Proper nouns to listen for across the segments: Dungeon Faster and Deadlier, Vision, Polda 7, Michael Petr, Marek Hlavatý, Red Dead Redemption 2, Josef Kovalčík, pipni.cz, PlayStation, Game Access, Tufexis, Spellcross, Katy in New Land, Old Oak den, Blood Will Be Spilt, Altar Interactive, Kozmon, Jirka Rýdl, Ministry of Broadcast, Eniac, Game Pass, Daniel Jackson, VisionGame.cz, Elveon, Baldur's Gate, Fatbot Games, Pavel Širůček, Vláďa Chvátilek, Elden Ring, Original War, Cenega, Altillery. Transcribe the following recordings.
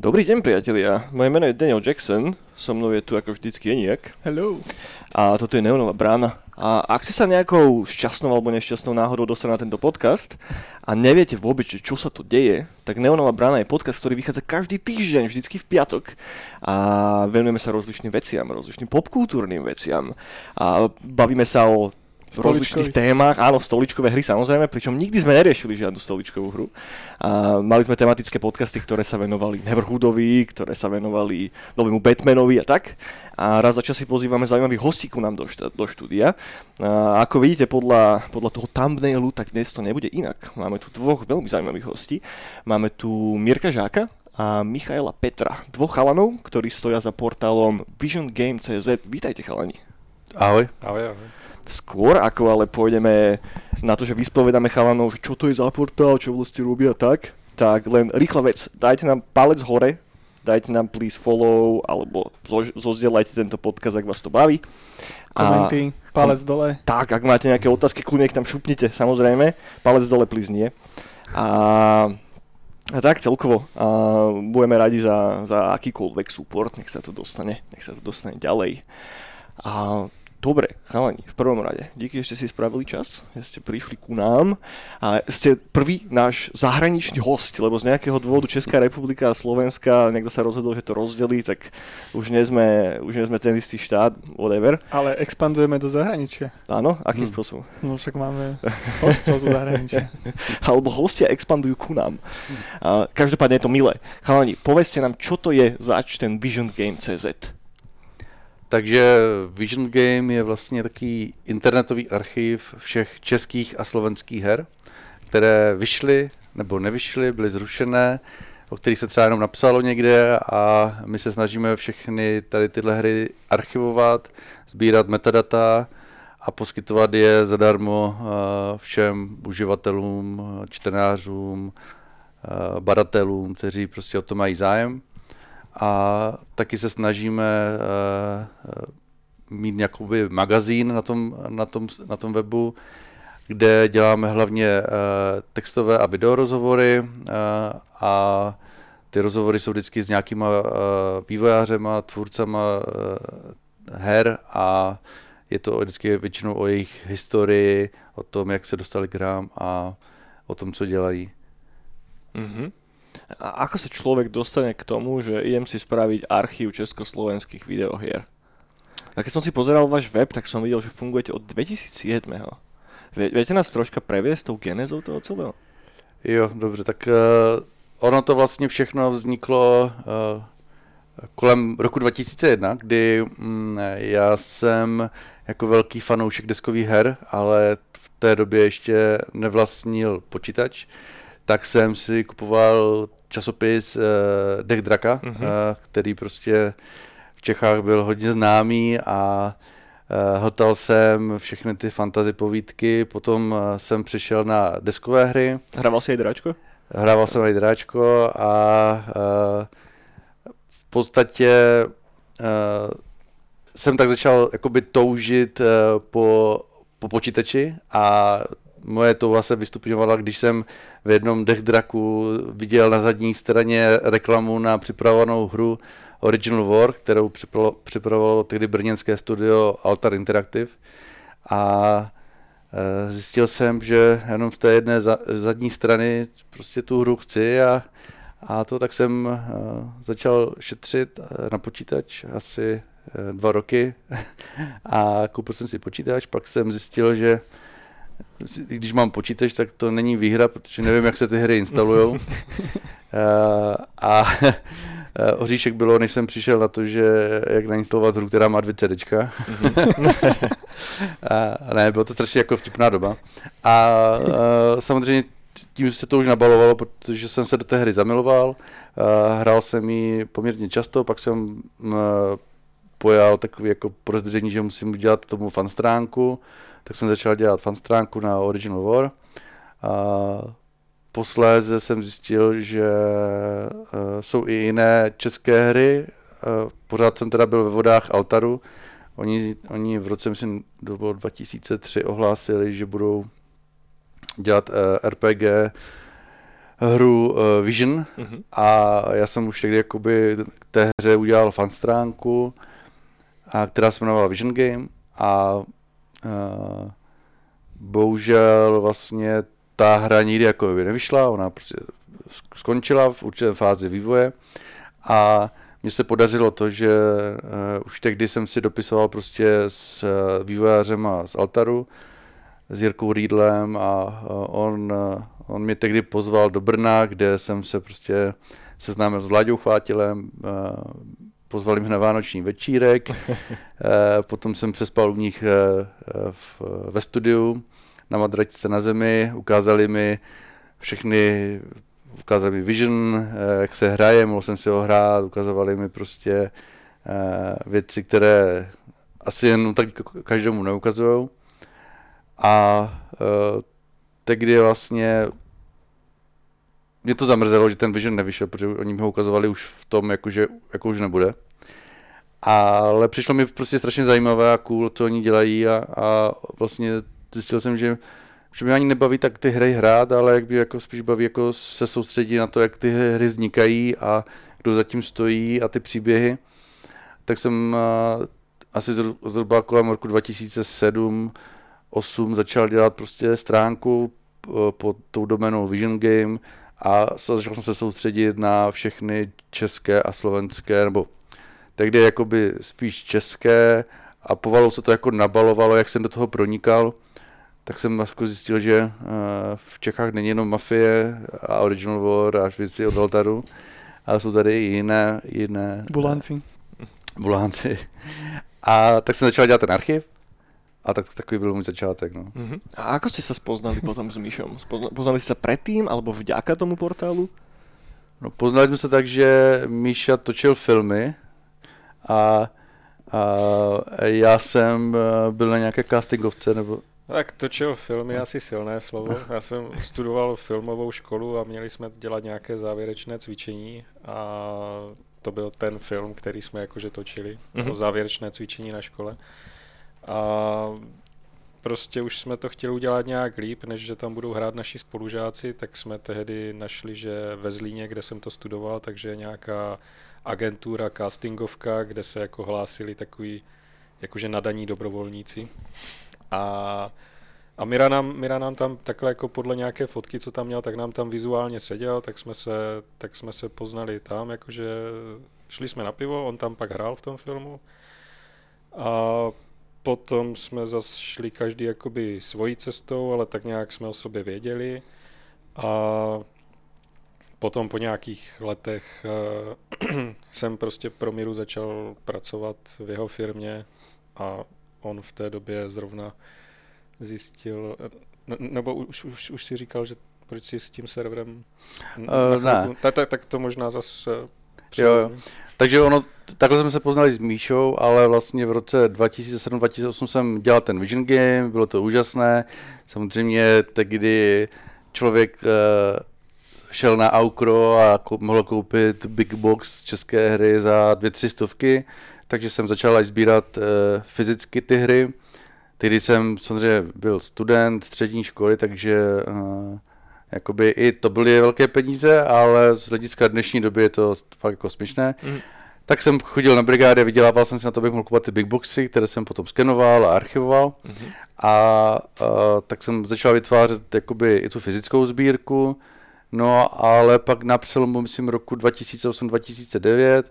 Dobrý deň, priatelia. Moje meno je Daniel Jackson, so mnou je tu ako vždycky Eniac. Hello. A toto je Neonová brána. A ak si sa nejakou šťastnou alebo nešťastnou náhodou dostali na tento podcast a neviete vôbec, čo sa tu deje, tak Neonová brána je podcast, ktorý vychádza každý týždeň, vždycky v piatok. A venujeme sa rozličným veciam, rozličným popkultúrnym veciam. A bavíme sa o rozličných témach, áno, stoličkové hry samozrejme, pričom nikdy sme neriešili žiadnu stoličkovú hru. A mali sme tematické podcasty, ktoré sa venovali Neverhoodovi, ktoré sa venovali novému Batmanovi a tak. A raz za čas si pozývame zaujímavých hostí ku nám do štúdia. A ako vidíte podľa toho thumbnailu, tak dnes to nebude inak. Máme tu dvoch veľmi zaujímavých hostí. Máme tu Mirka Žáka a Michaela Petra, dvoch chalanov, ktorí stoja za portálom VisionGame.cz. Vítajte, chalani. Ahoj. Ahoj, ahoj. Skôr ako ale pôjdeme na to, že vyspovedáme chalanov, čo to je za portál, čo vlastne robia tak len rýchla vec, dajte nám palec hore, dajte nám please follow, alebo zozdieľajte tento podcast, ak vás to baví. Komenty, palec dole. Tak, ak máte nejaké otázky, kľudne ich tam šupnite, samozrejme, palec dole please nie. A tak celkovo budeme radi za akýkoľvek support, nech sa to dostane ďalej. Dobre, chalani, v prvom rade, díky, že ste si spravili čas, že ste prišli ku nám a ste prvý náš zahraničný host, lebo z nejakého dôvodu Česká republika a Slovenska, niekto sa rozhodol, že to rozdelí, tak už nie sme ten istý štát, whatever. Ale expandujeme do zahraničia. Áno, akým spôsobom? No však máme hostov do zahraničia. Alebo hostia expandujú ku nám. Každopádne je to milé. Chalani, povedzte nám, čo to je zač ten VisionGame.cz. Takže Vision Game je vlastně takový internetový archiv všech českých a slovenských her, které vyšly nebo nevyšly, byly zrušené, o kterých se třeba jenom napsalo někde a my se snažíme všechny tady tyhle hry archivovat, sbírat metadata a poskytovat je zadarmo všem uživatelům, čtenářům, badatelům, kteří prostě o to mají zájem. A taky se snažíme mít nějaký magazín na tom webu, kde děláme hlavně textové a video rozhovory a ty rozhovory jsou vždycky s nějakýma vývojářema, tvůrcama her a je to vždycky většinou o jejich historii, o tom, jak se dostali k hrám a o tom, co dělají. Mm-hmm. A ako sa človek dostane k tomu, že idem si spraviť archív československých videohier? A keď som si pozeral váš web, tak som videl, že fungujete od 2007. Viete nás troška previesť tou genezou toho celého? Jo, dobře, tak ono to vlastně všechno vzniklo kolem roku 2001, kdy já jsem jako velký fanoušek deskových her, ale v té době ještě nevlastnil počítač, tak jsem si kupoval časopis Dech Draka, který prostě v Čechách byl hodně známý a hltal jsem všechny ty fantasy povídky, potom jsem přišel na deskové hry. Hrával jsi i dráčko? Hrával jsem i dráčko a v podstatě jsem tak začal jakoby toužit po počítači a moje touha se vystupňovala, když jsem v jednom Dech Draku viděl na zadní straně reklamu na připravovanou hru Original War, kterou připravovalo tehdy brněnské studio Altar Interactive. A zjistil jsem, že jenom z té jedné zadní strany prostě tu hru chci a to tak jsem začal šetřit na počítač asi 2 roky a koupil jsem si počítač, pak jsem zjistil, že když mám počítač, tak to není výhra, protože nevím, jak se ty hry instalujou. A oříšek bylo, než jsem přišel na to, že jak nainstalovat hru, která má 2 CDčka. A ne, bylo to strašně jako vtipná doba. A samozřejmě tím se to už nabalovalo, protože jsem se do té hry zamiloval. Hrál jsem ji poměrně často, pak jsem pojal takový jako prozdržení, že musím udělat tomu fanstránku. Tak jsem začal dělat fanstránku na Original War. Posléze jsem zjistil, že jsou i jiné české hry. Pořád jsem teda byl ve vodách Altaru. Oni v roce, myslím, 2003 ohlásili, že budou dělat RPG hru Vision a já jsem už někdy jakoby k té hře udělal fanstránku, a která se jmenovala Vision Game a bohužel vlastně ta hra nikdy jako nevyšla, ona prostě skončila v určité fázi vývoje a mně se podařilo to, že už tehdy jsem si dopisoval prostě s vývojářem a z Altaru, s Jirkou Rýdlem a on mě tehdy pozval do Brna, kde jsem se prostě seznámil s Vláďou Chvátilem, pozvali mě na vánoční večírek, potom jsem přespal u nich ve studiu, na madračce na zemi, ukázali mi Vision, jak se hraje, mohl jsem si ho hrát, ukazovali mi prostě věci, které asi jen tak každému neukazujou. A tehdy vlastně mě to zamrzelo, že ten Vision nevyšel, protože oni mi ho ukazovali už v tom, jako už nebude. Ale přišlo mi prostě strašně zajímavé a cool, co oni dělají a vlastně zjistil jsem, že mě ani nebaví tak ty hry hrát, ale jak by jako spíš baví jako se soustředit na to, jak ty hry vznikají a kdo za tím stojí a ty příběhy. Tak jsem asi zhruba kolem roku 2007-2008 začal dělat prostě stránku pod tou doménou Vision Game a začal jsem se soustředit na všechny české a slovenské, nebo tehdy jakoby spíš české a pomalu se to jako nabalovalo, jak jsem do toho pronikal. Tak jsem zjistil, že v Čechách není jenom Mafie a Original War a věci od Altaru, ale jsou tady i jiné Bulánci. A tak jsem začal dělat ten archiv a takový byl můj začátek. No. Uh-huh. A ako ste sa spoznali potom s Mišom? Poznali ste sa predtým alebo vďaka tomu portálu? No, poznali jsme se tak, že Míša točil filmy a já jsem byl na nějaké castingovce nebo... Tak točil film je asi silné slovo. Já jsem studoval filmovou školu a měli jsme dělat nějaké závěrečné cvičení a to byl ten film, který jsme jakože točili, to závěrečné cvičení na škole. A prostě už jsme to chtěli udělat nějak líp, než že tam budou hrát naši spolužáci, tak jsme tehdy našli, že ve Zlíně, kde jsem to studoval, takže nějaká agentura, castingovka, kde se jako hlásili takový jakože nadaní dobrovolníci. A Mira nám tam takhle jako podle nějaké fotky, co tam měl, tak nám tam vizuálně seděl, tak jsme se poznali tam, jakože šli jsme na pivo, on tam pak hrál v tom filmu. A potom jsme zase šli každý jakoby svojí cestou, ale tak nějak jsme o sobě věděli. A potom po nějakých letech jsem prostě pro Miru začal pracovat v jeho firmě a on v té době zrovna zjistil, nebo už si říkal, že proč si s tím serverem... Ne. Tak to možná zase... Jo. Takže takhle jsme se poznali s Míšou, ale vlastně v roce 2007-2008 jsem dělal ten Vision Game, bylo to úžasné. Samozřejmě tak, kdy člověk šel na AUKRO a mohl koupit big box české hry za 200-300, takže jsem začal až sbírat fyzicky ty hry. Tehdy jsem samozřejmě byl student střední školy, takže jakoby i to byly velké peníze, ale z hlediska dnešní doby je to fakt jako směšné. Tak jsem chodil na brigády, vydělával jsem si na to, abych mohl kupovat ty big boxy, které jsem potom skenoval a archivoval. A tak jsem začal vytvářet jakoby i tu fyzickou sbírku. No ale pak na přelomu, myslím, roku 2008-2009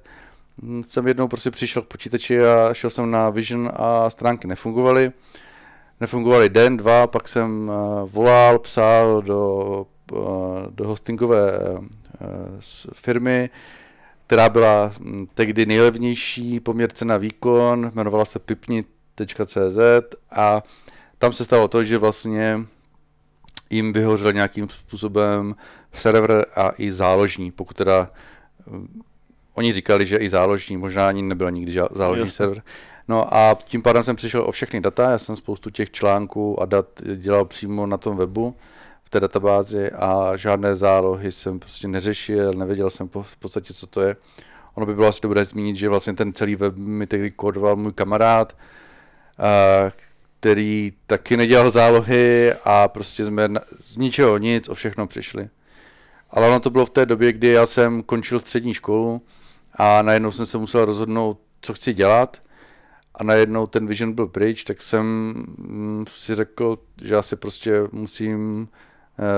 jsem jednou prostě přišel k počítači a šel jsem na Vision a stránky nefungovaly. Nefungovaly den, dva, pak jsem volal, psal do hostingové firmy, která byla tehdy nejlevnější, poměr cena výkon, jmenovala se pipni.cz a tam se stalo to, že vlastně jim vyhořel nějakým způsobem server a i záložní, pokud teda oni říkali, že i záložní, možná ani nebyl nikdy záložní server. No a tím pádem jsem přišel o všechny data, já jsem spoustu těch článků a dat dělal přímo na tom webu, v té databázi a žádné zálohy jsem prostě neřešil, nevěděl jsem v podstatě, co to je. Ono by bylo asi dobré zmínit, že vlastně ten celý web mi tehdy kódoval můj kamarád, který taky nedělal zálohy a prostě jsme z ničeho nic o všechno přišli. Ale ono to bylo v té době, kdy já jsem končil střední školu a najednou jsem se musel rozhodnout, co chci dělat, a najednou ten Vision byl pryč, tak jsem si řekl, že já se prostě musím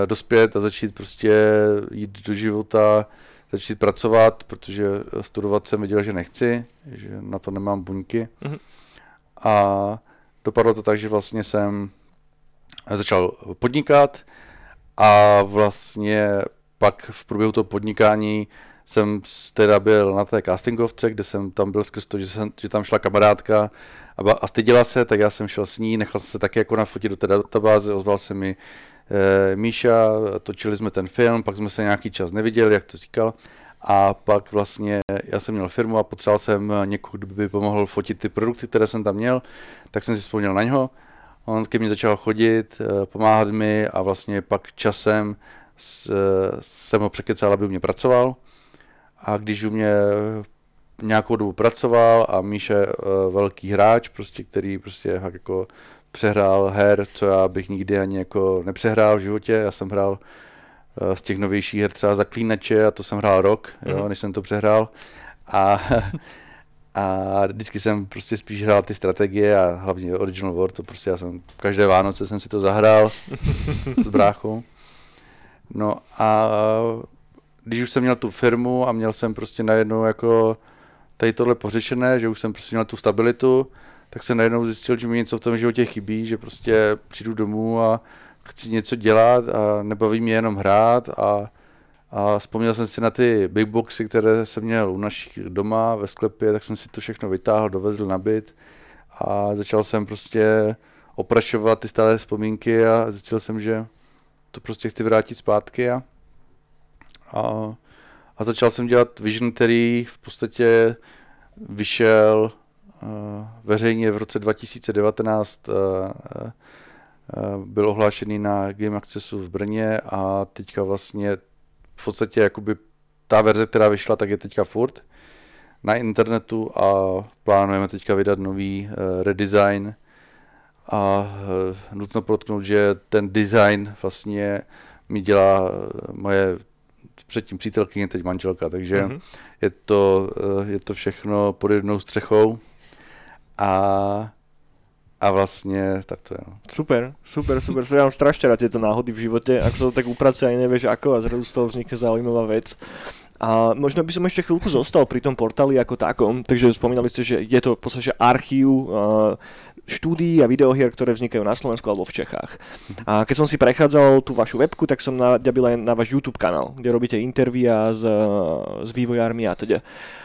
dospět a začít prostě jít do života, začít pracovat, protože studovat jsem viděl, že nechci, že na to nemám buňky. Mm-hmm. A dopadlo to tak, že vlastně jsem začal podnikat a vlastně pak v průběhu toho podnikání jsem teda byl na té castingovce, kde jsem tam byl skrz to, že tam šla kamarádka a styděla se, tak já jsem šel s ní, nechal jsem se taky jako nafotit do té databáze, ozval se mi Míša, točili jsme ten film, pak jsme se nějaký čas neviděli, jak to říkal, a pak vlastně já jsem měl firmu a potřeboval jsem někoho, kdo by pomohl fotit ty produkty, které jsem tam měl, tak jsem si vzpomněl na něho, on ke mně začal chodit, pomáhat mi a vlastně pak časem jsem ho překecal, aby u mě pracoval. A když u mě nějakou dobu pracoval a Míša je velký hráč, prostě, který prostě jako přehrál her, co já bych nikdy ani jako nepřehrál v životě. Já jsem hrál z těch novějších her třeba Zaklínače a to jsem hrál rok, jo, než jsem to přehrál. A vždycky jsem prostě spíš hrál ty strategie a hlavně Original War, to prostě já jsem každé Vánoce jsem si to zahrál s bráchou. No a když už jsem měl tu firmu a měl jsem prostě najednou jako tady tohle pořešené, že už jsem prostě měl tu stabilitu, tak jsem najednou zjistil, že mi něco v tom životě chybí, že prostě přijdu domů a chci něco dělat a nebaví mě jenom hrát a vzpomněl jsem si na ty big boxy, které jsem měl u našich doma ve sklepě, tak jsem si to všechno vytáhl, dovezl na byt a začal jsem prostě oprašovat ty staré vzpomínky a zjistil jsem, že to prostě chci vrátit zpátky a začal jsem dělat Vision, který v podstatě vyšel veřejně v roce 2019, byl ohlášený na Game Accessu v Brně a teďka vlastně v podstatě jakoby ta verze, která vyšla, tak je teďka furt na internetu a plánujeme teďka vydat nový redesign a nutno podotknout, že ten design vlastně mi dělá moje předtím přítelkyně, teď manželka, takže je to všechno pod jednou střechou a vlastne takto je. No. Super. Ja mám strašne rád tieto náhody v živote, ako sa to tak uprace aj nevieš ako a zrazu z toho vznikne zaujímavá vec. A možno by som ešte chvíľku zostal pri tom portáli ako takom, takže spomínali ste, že je to v podstate archív štúdií a videohier, ktoré vznikajú na Slovensku alebo v Čechách. A keď som si prechádzal tú vašu webku, tak som naďabil aj na váš YouTube kanál, kde robíte intervia s vývojármi a teda.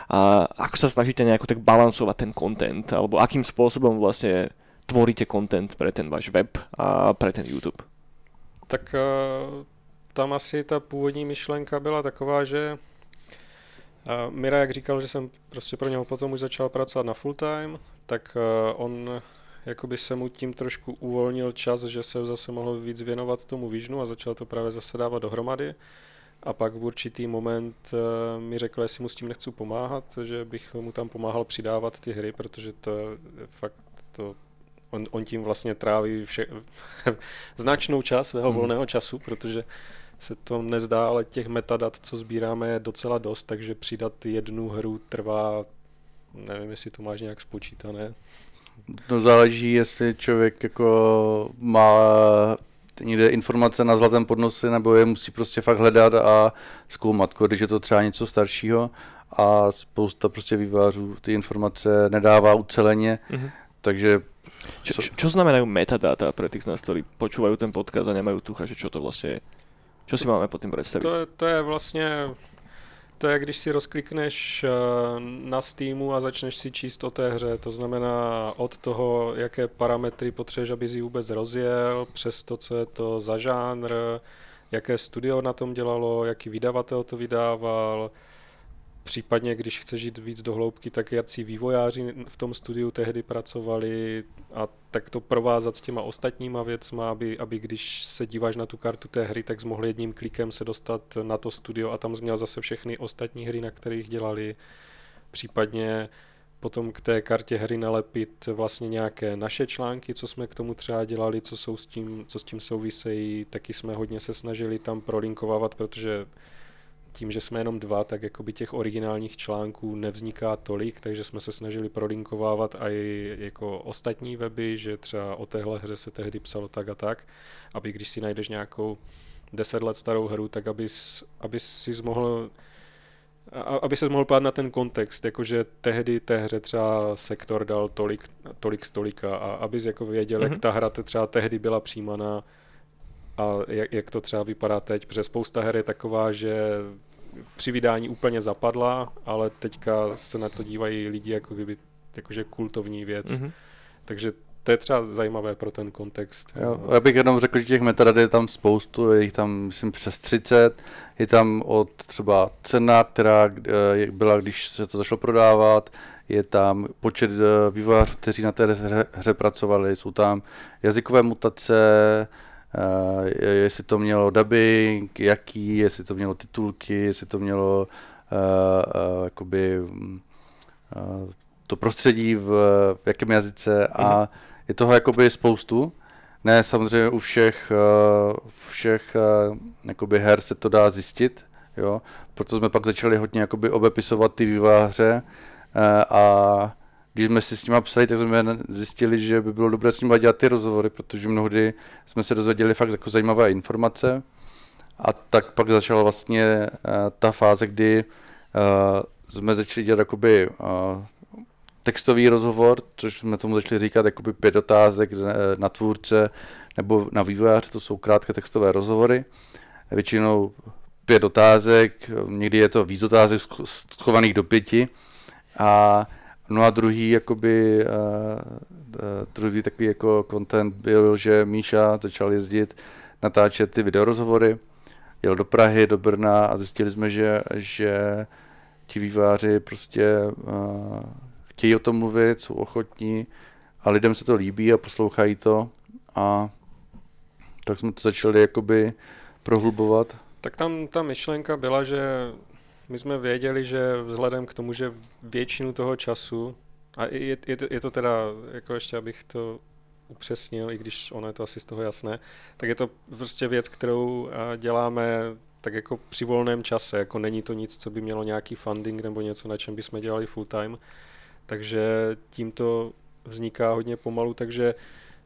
A ako sa snažíte nejako tak balansovať ten content, alebo akým spôsobom vlastne tvoríte content pre ten váš web a pre ten YouTube? Tak tam asi ta původní myšlenka byla taková, že Mira, jak říkal, že jsem prostě pro něho potom už začal pracovat na full time, tak on jakoby se mu tím trošku uvolnil čas, že se zase mohl víc věnovat tomu Visionu a začal to právě zase dávat dohromady. A pak v určitý moment mi řekl, jestli mu s tím nechci pomáhat, že bych mu tam pomáhal přidávat ty hry, protože to je fakt to... On tím vlastně tráví značnou část svého volného času, protože se to nezdá, ale těch metadat, co sbíráme, je docela dost, takže přidat jednu hru trvá, nevím, jestli to máš nějak spočítané. To záleží, jestli člověk jako má někde informace na zlatém podnosi, nebo je musí prostě fakt hledat a zkoumat, když je to třeba něco staršího a spousta prostě vývojářů ty informace nedává uceleně, takže... Čo znamenajú metadáta pre tých z nás, ktorí počúvajú ten podcast a nemajú tucha, že čo to vlastne je? Čo si máme pod tým predstaviť? To je, když si rozklikneš na Steamu a začneš si číst o té hře. To znamená od toho, jaké parametry potřebuješ, aby si vůbec rozjel, přes to, co je to za žánr, jaké studio na tom dělalo, jaký vydavatel to vydával. Případně, když chceš jít víc do hloubky, tak jací vývojáři v tom studiu tehdy pracovali a tak to provázat s těma ostatníma věcma, aby když se díváš na tu kartu té hry, tak jsi mohl jedním klikem se dostat na to studio a tam jsi měl zase všechny ostatní hry, na kterých dělali. Případně potom k té kartě hry nalepit vlastně nějaké naše články, co jsme k tomu třeba dělali, co s tím souvisejí. Taky jsme hodně se snažili tam prolinkovávat, protože tím, že jsme jenom dva, tak jakoby těch originálních článků nevzniká tolik, takže jsme se snažili prolinkovávat a i jako ostatní weby, že třeba o téhle hře se tehdy psalo tak a tak, aby když si najdeš nějakou 10 let starou hru, tak aby ses mohl pát na ten kontext, jakože tehdy té hře třeba sektor dal tolik z tolika a abys jako věděl, jak ta hra třeba tehdy byla přijímaná a jak to třeba vypadá teď, protože spousta her je taková, že při vydání úplně zapadla, ale teďka se na to dívají lidi jako kdyby jakože kultovní věc, takže to je třeba zajímavé pro ten kontext. Jo, já bych jenom řekl, že těch metadad je tam spoustu, je jich tam myslím přes 30, je tam od třeba cena, která byla, když se to začalo prodávat, je tam počet vývojářů, kteří na té hře pracovali, jsou tam jazykové mutace, jestli to mělo dubbing, jaký, jestli to mělo titulky, jestli to mělo to prostředí v jakém jazyce a je toho jakoby spoustu. Ne, samozřejmě u všech jakoby her se to dá zjistit, jo. Proto jsme pak začali hodně jakoby obepisovat ty vývojáře a když jsme si s nimi psali, tak jsme zjistili, že by bylo dobré s nimi dělat ty rozhovory, protože mnohdy jsme se dozvěděli fakt jako zajímavé informace a tak pak začala vlastně ta fáze, kdy jsme začali dělat jakoby textový rozhovor, což jsme tomu začali říkat jakoby 5 otázek na tvůrce nebo na vývojáře, to jsou krátké textové rozhovory, většinou 5 otázek, někdy je to víc otázek schovaných do 5 a no a druhý jakoby druhý takový jako content byl, že Míša začal jezdit, natáčet ty videorozhovory, jel do Prahy, do Brna a zjistili jsme, že ti vývojáři prostě chtějí o tom mluvit, jsou ochotní a lidem se to líbí a poslouchají to a tak jsme to začali jakoby prohlubovat. Tak tam ta myšlenka byla, že my jsme věděli, že vzhledem k tomu, že většinu toho času, a je to teda, jako ještě abych to upřesnil, i když ono je to asi z toho jasné, tak je to prostě věc, kterou děláme tak jako při volném čase, jako není to nic, co by mělo nějaký funding nebo něco, na čem bychom dělali full time, takže tím to vzniká hodně pomalu, takže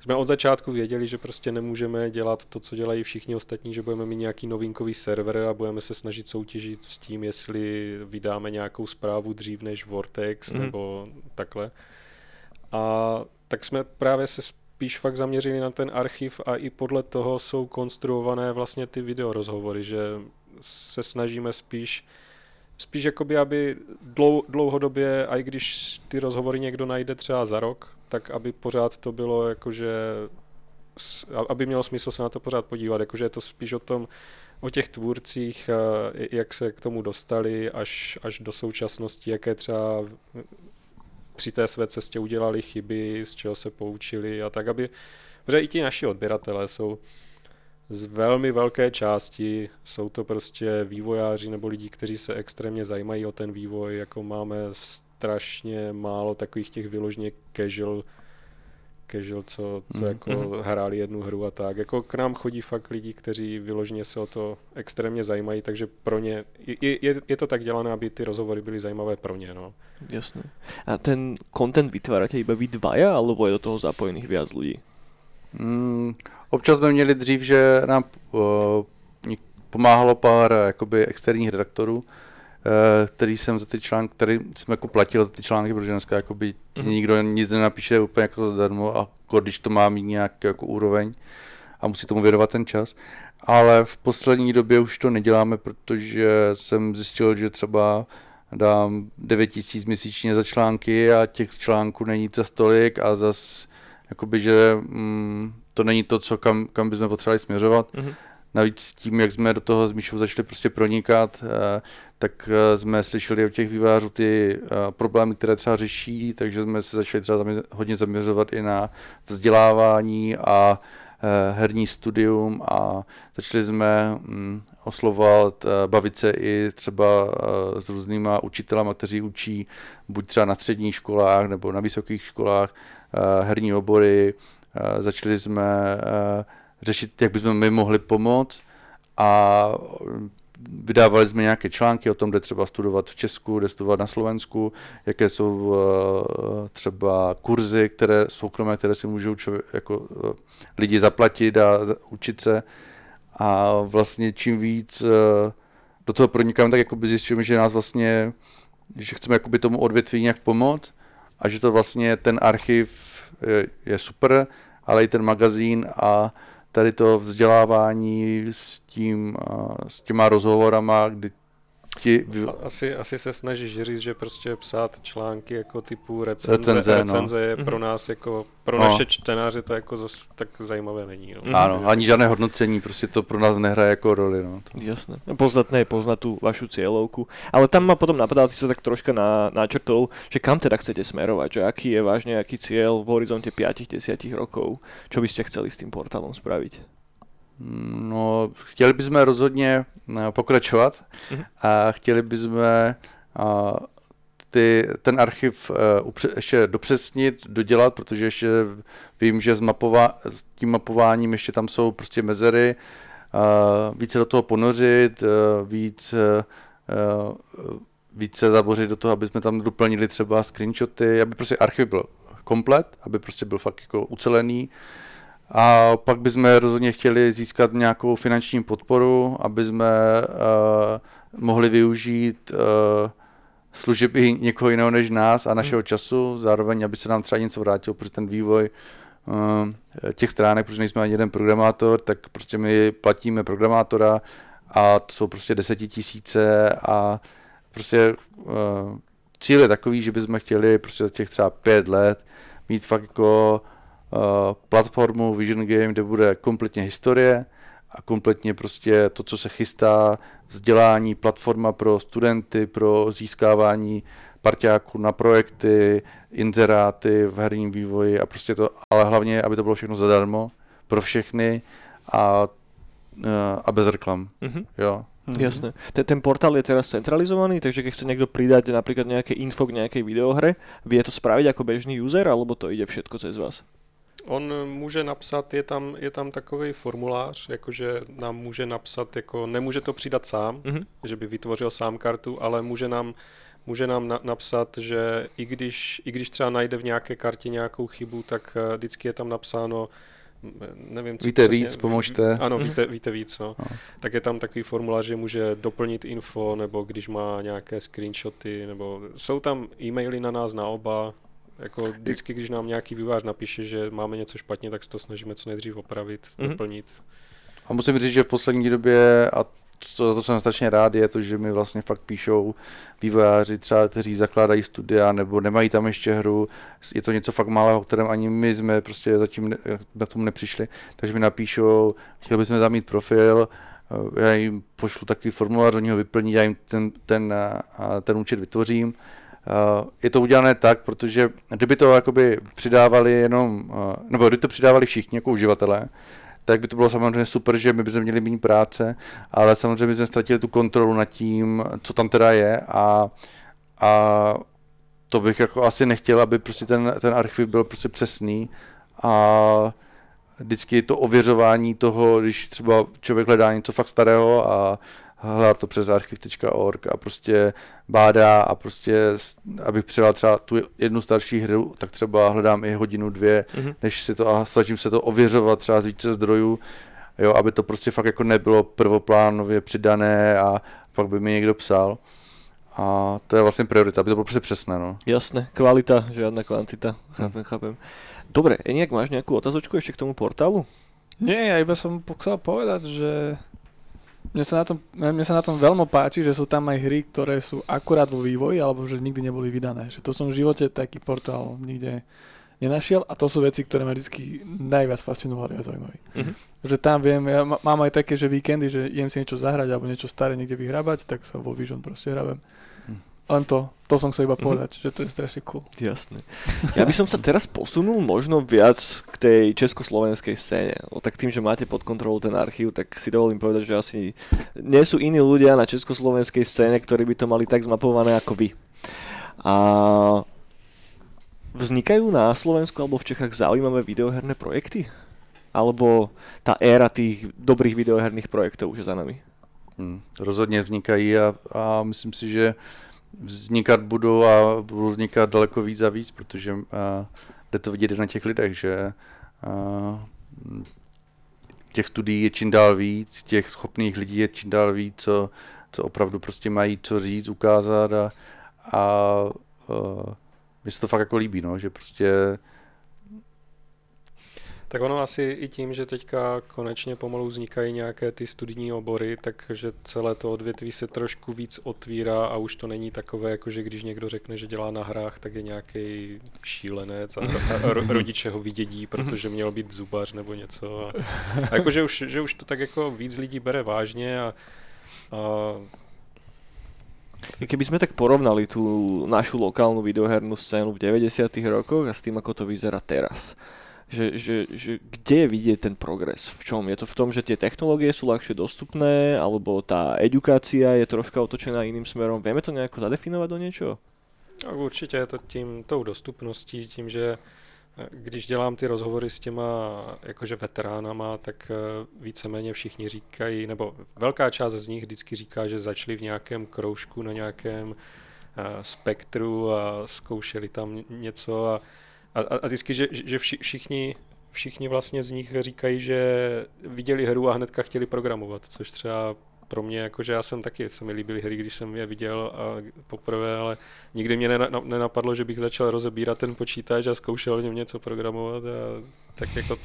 jsme od začátku věděli, že prostě nemůžeme dělat to, co dělají všichni ostatní, že budeme mít nějaký novinkový server a budeme se snažit soutěžit s tím, jestli vydáme nějakou zprávu dřív než Vortex nebo takhle. A tak jsme právě se spíš fakt zaměřili na ten archiv a i podle toho jsou konstruované vlastně ty videorozhovory, že se snažíme spíš jakoby, aby dlouhodobě, a i když ty rozhovory někdo najde třeba za rok, tak aby pořád to bylo jakože, aby mělo smysl se na to pořád podívat, jakože je to spíš o těch tvůrcích, jak se k tomu dostali až do současnosti, jaké třeba při té své cestě udělali chyby, z čeho se poučili a tak, aby, protože i ti naši odběratelé jsou z velmi velké části, jsou to prostě vývojáři nebo lidi, kteří se extrémně zajímají o ten vývoj, jako máme strašně málo takových těch vyloženě casual co jako hráli jednu hru a tak. Jako k nám chodí fakt lidi, kteří vyloženě se o to extrémně zajímají, takže pro ně je to tak dělané, aby ty rozhovory byly zajímavé pro ně, no. Jasné. A ten content vytvárate iba vy dvaja, alebo je do toho zapojených viac ľudí? Občas jsme měli dřív, že nám pomáhalo pár jakoby externích redaktorů, který jsem za ty články, který jsem jako platil za ty články, protože dneska jakoby nikdo nic nenapíše úplně jako zadarmo, a když to má mít nějaký jako úroveň a musí tomu věnovat ten čas. Ale v poslední době už to neděláme, protože jsem zjistil, že třeba dám 9 000 měsíčně za články a těch článků není zas tolik a zas jakoby, že to není to, co kam bychom potřebovali směřovat. Navíc tím, jak jsme do toho s Míšou začali prostě pronikat, tak jsme slyšeli od těch vývojářů ty problémy, které třeba řeší, takže jsme se začali třeba hodně zaměřovat i na vzdělávání a herní studium a začali jsme oslovovat, bavit se i třeba s různýma učitelama, kteří učí buď třeba na středních školách nebo na vysokých školách herní obory. Začali jsme řešit, jak bychom my mohli pomoct a vydávali jsme nějaké články o tom, kde třeba studovat v Česku, kde studovat na Slovensku, jaké jsou třeba kurzy, které soukromé, které si můžou lidi zaplatit a učit se. A vlastně čím víc do toho pronikáme, tak jakoby zjišťujeme, že nás vlastně, že chceme jakoby tomu odvětví nějak pomoct a že to vlastně ten archiv je super, ale i ten magazín a tady to vzdělávání s těma rozhovorama, kdy ti... Asi se snažíš říct, že prostě psát články jako typu recenze je pro nás jako, pro naše čtenáře to jako zas tak zajímavé není. No. Ano, ani žádné hodnocení, prostě to pro nás nehraje jako roli. No. Jasné, podstatné je poznat tu vašu cieľovku, ale tam ma potom napadá, ty si to tak troška načrtol, že kam teda chcete smerovať, že aký je váš nejaký cieľ v horizonte 5-10 rokov, čo by ste chceli s tým portálom spraviť? No, chtěli bychom rozhodně pokračovat a chtěli bychom ten archiv ještě dopřesnit, dodělat, protože ještě vím, že s tím mapováním ještě tam jsou prostě mezery, více do toho ponořit, více zabořit do toho, aby jsme tam doplnili třeba screenshoty, aby prostě archiv byl komplet, aby prostě byl fakt jako ucelený. A pak bychom rozhodně chtěli získat nějakou finanční podporu, aby jsme mohli využít služeb i někoho jiného než nás a našeho času, zároveň aby se nám třeba něco vrátilo, protože ten vývoj těch stránek, protože nejsme ani jeden programátor, tak prostě my platíme programátora a to jsou prostě 10 000 a prostě cíl je takový, že bychom chtěli prostě za těch třeba 5 let mít fakt jako platformu Vision Game, kde bude kompletně historie a kompletně prostě to, co se chystá, vzdělání, platforma pro studenty, pro získávání parťáků na projekty, inzeráty v herním vývoji a prostě to, ale hlavně, aby to bylo všechno zadarmo pro všechny a bez reklam. Mm-hmm. Jo. Mm-hmm. Jasné. Ten portál je teraz centralizovaný, takže keď chce niekto pridať napríklad nejaké info k nejakej videohre, vie to spraviť ako bežný user, alebo to ide všetko cez vás? On může napsat, je tam takový formulář, jakože nám může napsat, jako nemůže to přidat sám, že by vytvořil sám kartu, ale může nám napsat, že i když třeba najde v nějaké kartě nějakou chybu, tak vždycky je tam napsáno, nevím, co víte přesně, víc, pomožte. Ano, víte víc, no. Tak je tam takový formulář, že může doplnit info, nebo když má nějaké screenshoty, nebo jsou tam e-maily na nás na oba. Jako vždycky, když nám nějaký vývojář napíše, že máme něco špatně, tak se to snažíme co nejdřív opravit, doplnit. A musím říct, že v poslední době, a to jsem strašně rád, je to, že mi vlastně fakt píšou vývojáři třeba, kteří zakládají studia nebo nemají tam ještě hru. Je to něco fakt malého, o kterém ani my jsme prostě zatím na tom nepřišli. Takže mi napíšou, chtěli bychom tam mít profil, já jim pošlu takový formulář, oni ho vyplní, já jim ten účet vytvořím. Je to udělané tak, protože kdyby to jakoby přidávali jenom, nebo kdyby to přidávali všichni jako uživatelé, tak by to bylo samozřejmě super, že my bychom měli méně práce, ale samozřejmě jsme ztratili tu kontrolu nad tím, co tam teda je a to bych jako asi nechtěl, aby prostě ten archiv byl prostě přesný a vždycky to ověřování toho, když třeba člověk hledá něco fakt starého a hledá to přes archiv.org a prostě bádá a prostě, abych přidal třeba tu jednu starší hru, tak třeba hledám i hodinu, dvě, než si to a snažím se to ověřovat třeba z více zdrojů, jo, aby to prostě fakt jako nebylo prvoplánově přidané a pak by mi někdo psal. A to je vlastně priorita, aby to bylo prostě přesné, no. Jasné, kvalita, žádná kvantita, chápem. Dobre, Eniak, máš nejakú otázočku ešte k tomu portálu? Nie, ja iba som chcel povedať, že mne sa na tom veľmi páči, že sú tam aj hry, ktoré sú akurát vo vývoji, alebo že nikdy neboli vydané. Že to som v živote taký portál nikde nenašiel a to sú veci, ktoré ma vždy najviac fascinovali a zaujímavali. Mm-hmm. Že tam viem, ja mám aj také, že víkendy, že idem si niečo zahrať alebo niečo staré niekde vyhrábať, tak sa vo Vision proste hrávam. Len to som chcel iba povedať, že to je strašne cool. Jasné. Ja by som sa teraz posunul možno viac k tej československej scéne. Tak tým, že máte pod kontrolou ten archív, tak si dovolím povedať, že asi nie sú iní ľudia na československej scéne, ktorí by to mali tak zmapované ako vy. A vznikajú na Slovensku alebo v Čechách zaujímavé videoherné projekty? Alebo tá éra tých dobrých videoherných projektov už je za nami? Rozhodně vznikají a myslím si, že vznikat budou a budou vznikat daleko víc a víc, protože jde to vidět na těch lidech, že těch studií je čím dál víc, těch schopných lidí je čím dál víc, co opravdu prostě mají co říct, ukázat a mi se to fakt jako líbí, no, že prostě... Tak ono asi i tím, že teďka konečně pomalu vznikají nějaké ty studijní obory, takže celé to odvětví se trošku víc otvírá a už to není takové, jakože když někdo řekne, že dělá na hrách, tak je nějaký šílenec a rodiče ho vydědí, protože měl být zubař nebo něco. A jakože už to tak jako víc lidí bere vážně a Keby sme tak porovnali tú našu lokálnu videohernú scénu v 90. rokoch a s tým, ako to vyzerá teraz, že kde je vidieť ten progres? V čom? Je to v tom, že tie technológie sú ľahšie dostupné, alebo tá edukácia je troška otočená iným smerom? Vieme to nejako zadefinovať do niečoho? Určitě je to tou dostupností, tím, že když dělám ty rozhovory s těma jakože veteránama, tak víceméně všichni říkají, nebo velká část z nich vždycky říká, že začali v nějakém kroužku na nějakém spektru a zkoušeli tam něco a vždycky, že všichni vlastně z nich říkají, že viděli hru a hnedka chtěli programovat, což třeba pro mě, jakože já jsem taky, se mi líbily hry, když jsem je viděl a poprvé, ale nikdy mě nenapadlo, že bych začal rozebírat ten počítač a zkoušel v něm něco programovat a tak jako...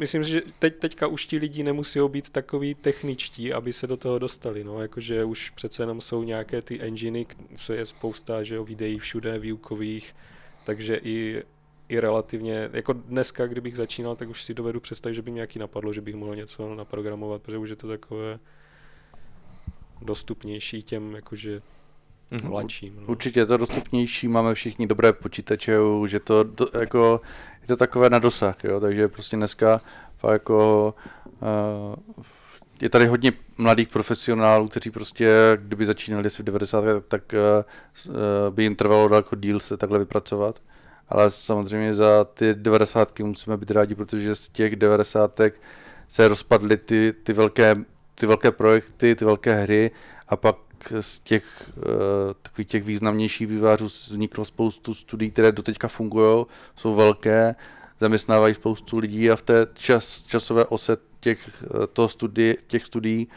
Myslím, že teďka už ti lidi nemusí být takový techničtí, aby se do toho dostali, no, jakože už přece jenom jsou nějaké ty enginy, se je spousta, že jo, videí všude, výukových, takže i relativně, jako dneska, kdybych začínal, tak už si dovedu představit, že by mě nějaký napadlo, že bych mohl něco naprogramovat, protože už je to takové dostupnější těm, jakože mladším. No. Určitě je to dostupnější, máme všichni dobré počítače, už je to, jako, je to takové na dosah, jo, takže prostě dneska fakt jako, je tady hodně mladých profesionálů, kteří prostě, kdyby začínali v 90, tak by jim trvalo daleko díl se takhle vypracovat. Ale samozřejmě za ty 90 musíme být rádi, protože z těch 90 se rozpadly ty velké projekty, ty velké hry a pak z těch takových těch významnějších vývářů vzniklo spoustu studií, které doteďka fungují, jsou velké, zaměstnávají spoustu lidí a v té časové ose těch studií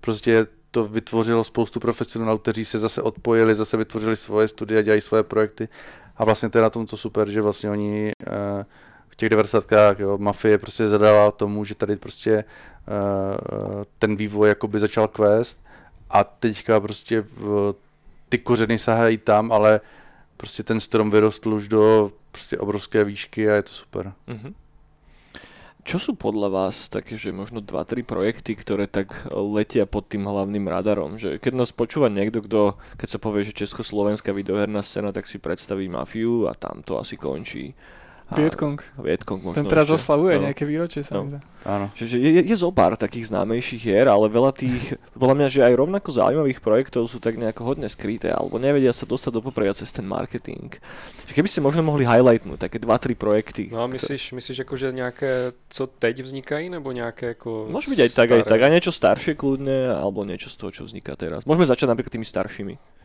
prostě to vytvořilo spoustu profesionálů, kteří se zase odpojili, zase vytvořili svoje studie a dělají svoje projekty. A vlastně to je na tom to super, že vlastně oni v těch 90kách, jo, Mafie prostě zadává tomu, že tady prostě ten vývoj jakoby začal kvést a teďka prostě ty kořeny sahají tam, ale prostě ten strom vyrostl už do prostě obrovské výšky a je to super. Mm-hmm. Čo sú podľa vás také, že možno 2-3 projekty, ktoré tak letia pod tým hlavným radarom? Že keď nás počúva niekto, keď sa povie, že československá videoherná scéna, tak si predstaví Mafiu a tam to asi končí. Vietkong možno. Ten teraz oslavuje nejaké výročie, sa mi zdá. Áno. Že je zo pár takých známejších hier, ale veľa tých, podľa mňa, že aj rovnako zaujímavých projektov sú tak nejako hodne skryté, alebo nevedia sa dostať do popredia cez ten marketing. Že keby ste možno mohli highlightnúť také 2-3 projekty. No a myslíš akože nejaké, co teď vznikají, nebo nejaké ako... Môže byť aj tak, staré. Aj tak, aj niečo staršie kľudne, alebo niečo z toho, čo vzniká teraz. Môžeme začať napríklad tými staršími.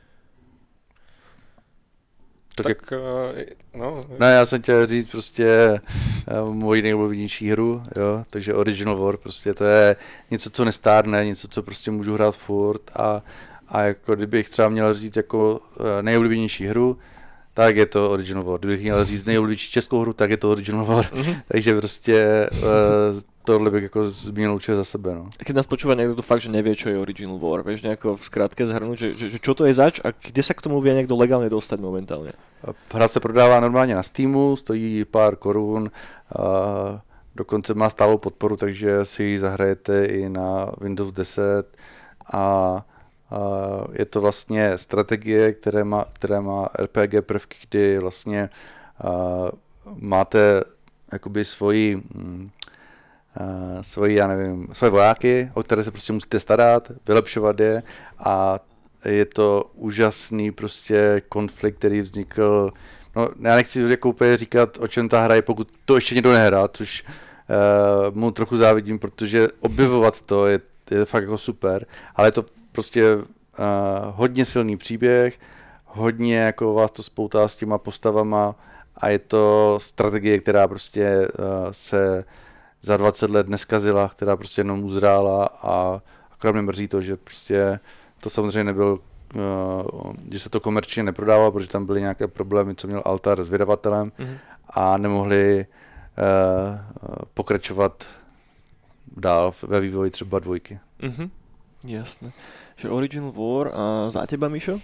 Tak, no. Ne, já jsem chtěl říct prostě moji nejoblíbenější hru, jo, takže Original War, prostě to je něco, co nestárne, něco, co prostě můžu hrát furt a jako kdybych třeba měl říct jako nejoblíbenější hru, tak je to Original War, kdybych měl říct nejoblíbenější českou hru, tak je to Original War, takže prostě tohle bych jako zmínil určitě za sebe, no. Keď nás počúva někdo to fakt, že nevie, čo je Original War, vieš, nejako v skratke zhrnúť, že čo to je zač a kde sa k tomu vie niekto legálne dostať momentálně? Hra se prodává normálně na Steamu, stojí pár korun, dokonce má stálou podporu, takže si ji zahrajete i na Windows 10 a Je to vlastně strategie, která má RPG prvky, kdy vlastně máte jakoby svoje vojáky, o které se prostě musíte starat, vylepšovat je, a je to úžasný prostě konflikt, který vznikl. No, já nechci jako úplně říkat, o čem ta hra je, pokud to ještě někdo nehrá, což mu trochu závidím, protože objevovat to je fakt jako super, ale je to prostě hodně silný příběh, hodně jako vás to spoutá s těma postavama a je to strategie, která prostě se za 20 let neskazila, která prostě jenom uzrála, a akorát mě mrzí to, že prostě to samozřejmě nebyl, že se to komerčně neprodávalo, protože tam byly nějaké problémy, co měl Altar s vydavatelem, a nemohli pokračovat dál ve vývoji třeba dvojky. Mm-hmm. Jasné. Že Original War, a za teba, Míšo?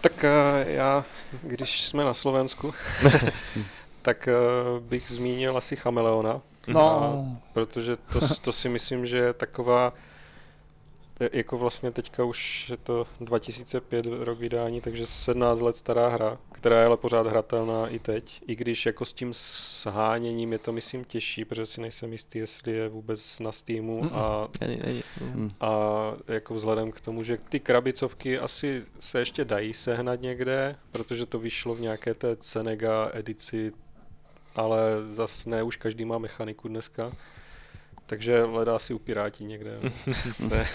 Tak já, když jsme na Slovensku, tak bych zmínil asi Chameleona, protože to si myslím, že je taková, jako vlastně teďka už je to 2005 rok vydání, takže 17 let stará hra, která je ale pořád hratelná i teď, i když jako s tím sháněním je to myslím těžší, protože si nejsem jistý, jestli je vůbec na Steamu a jako vzhledem k tomu, že ty krabicovky asi se ještě dají sehnat někde, protože to vyšlo v nějaké té Cenega edici, ale zas ne, už každý má mechaniku dneska. Takže hledá si u Pirátí někde. To je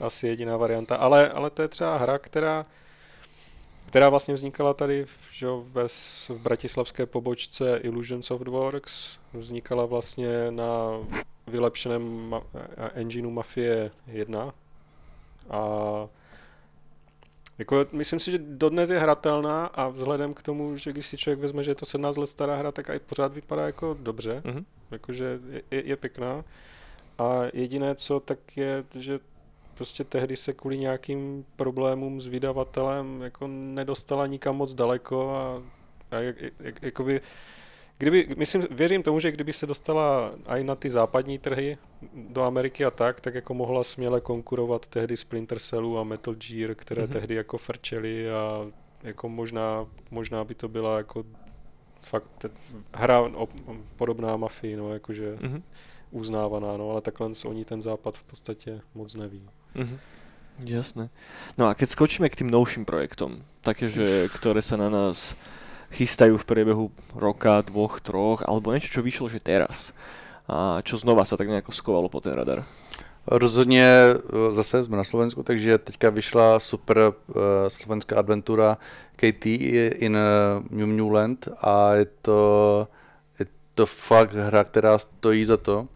asi jediná varianta. Ale to je třeba hra, která vlastně vznikala tady v bratislavské pobočce Illusion Softworks. Vznikala vlastně na vylepšeném engineu Mafie 1. A jako myslím si, že dodnes je hratelná, a vzhledem k tomu, že když si člověk vezme, že je to 17 let stará hra, tak i pořád vypadá jako dobře, jakože je pěkná. A jediné co, tak je, že prostě tehdy se kvůli nějakým problémům s vydavatelem jako nedostala nikam moc daleko, a jakoby, věřím tomu, že kdyby se dostala i na ty západní trhy do Ameriky a tak jako mohla směle konkurovat tehdy Splinter Cellu a Metal Gear, které tehdy jako frčely, a jako možná by to byla jako fakt hra podobná Mafii, no, jakože uznávaná, no, ale takhle oni ten západ v podstatě moc neví. Mm-hmm. Jasné. No a keď skočíme k tým novším projektom, takéže, ktoré sa na nás chystajú v priebehu roka, dvoch, troch, alebo niečo, čo vyšlo, že teraz. A čo znova sa tak nejako skovalo po ten radar? Rozhodne, zase sme na Slovensku, takže teďka vyšla super slovenská adventura Katy in New Land, a je to fakt hra, která stojí za to.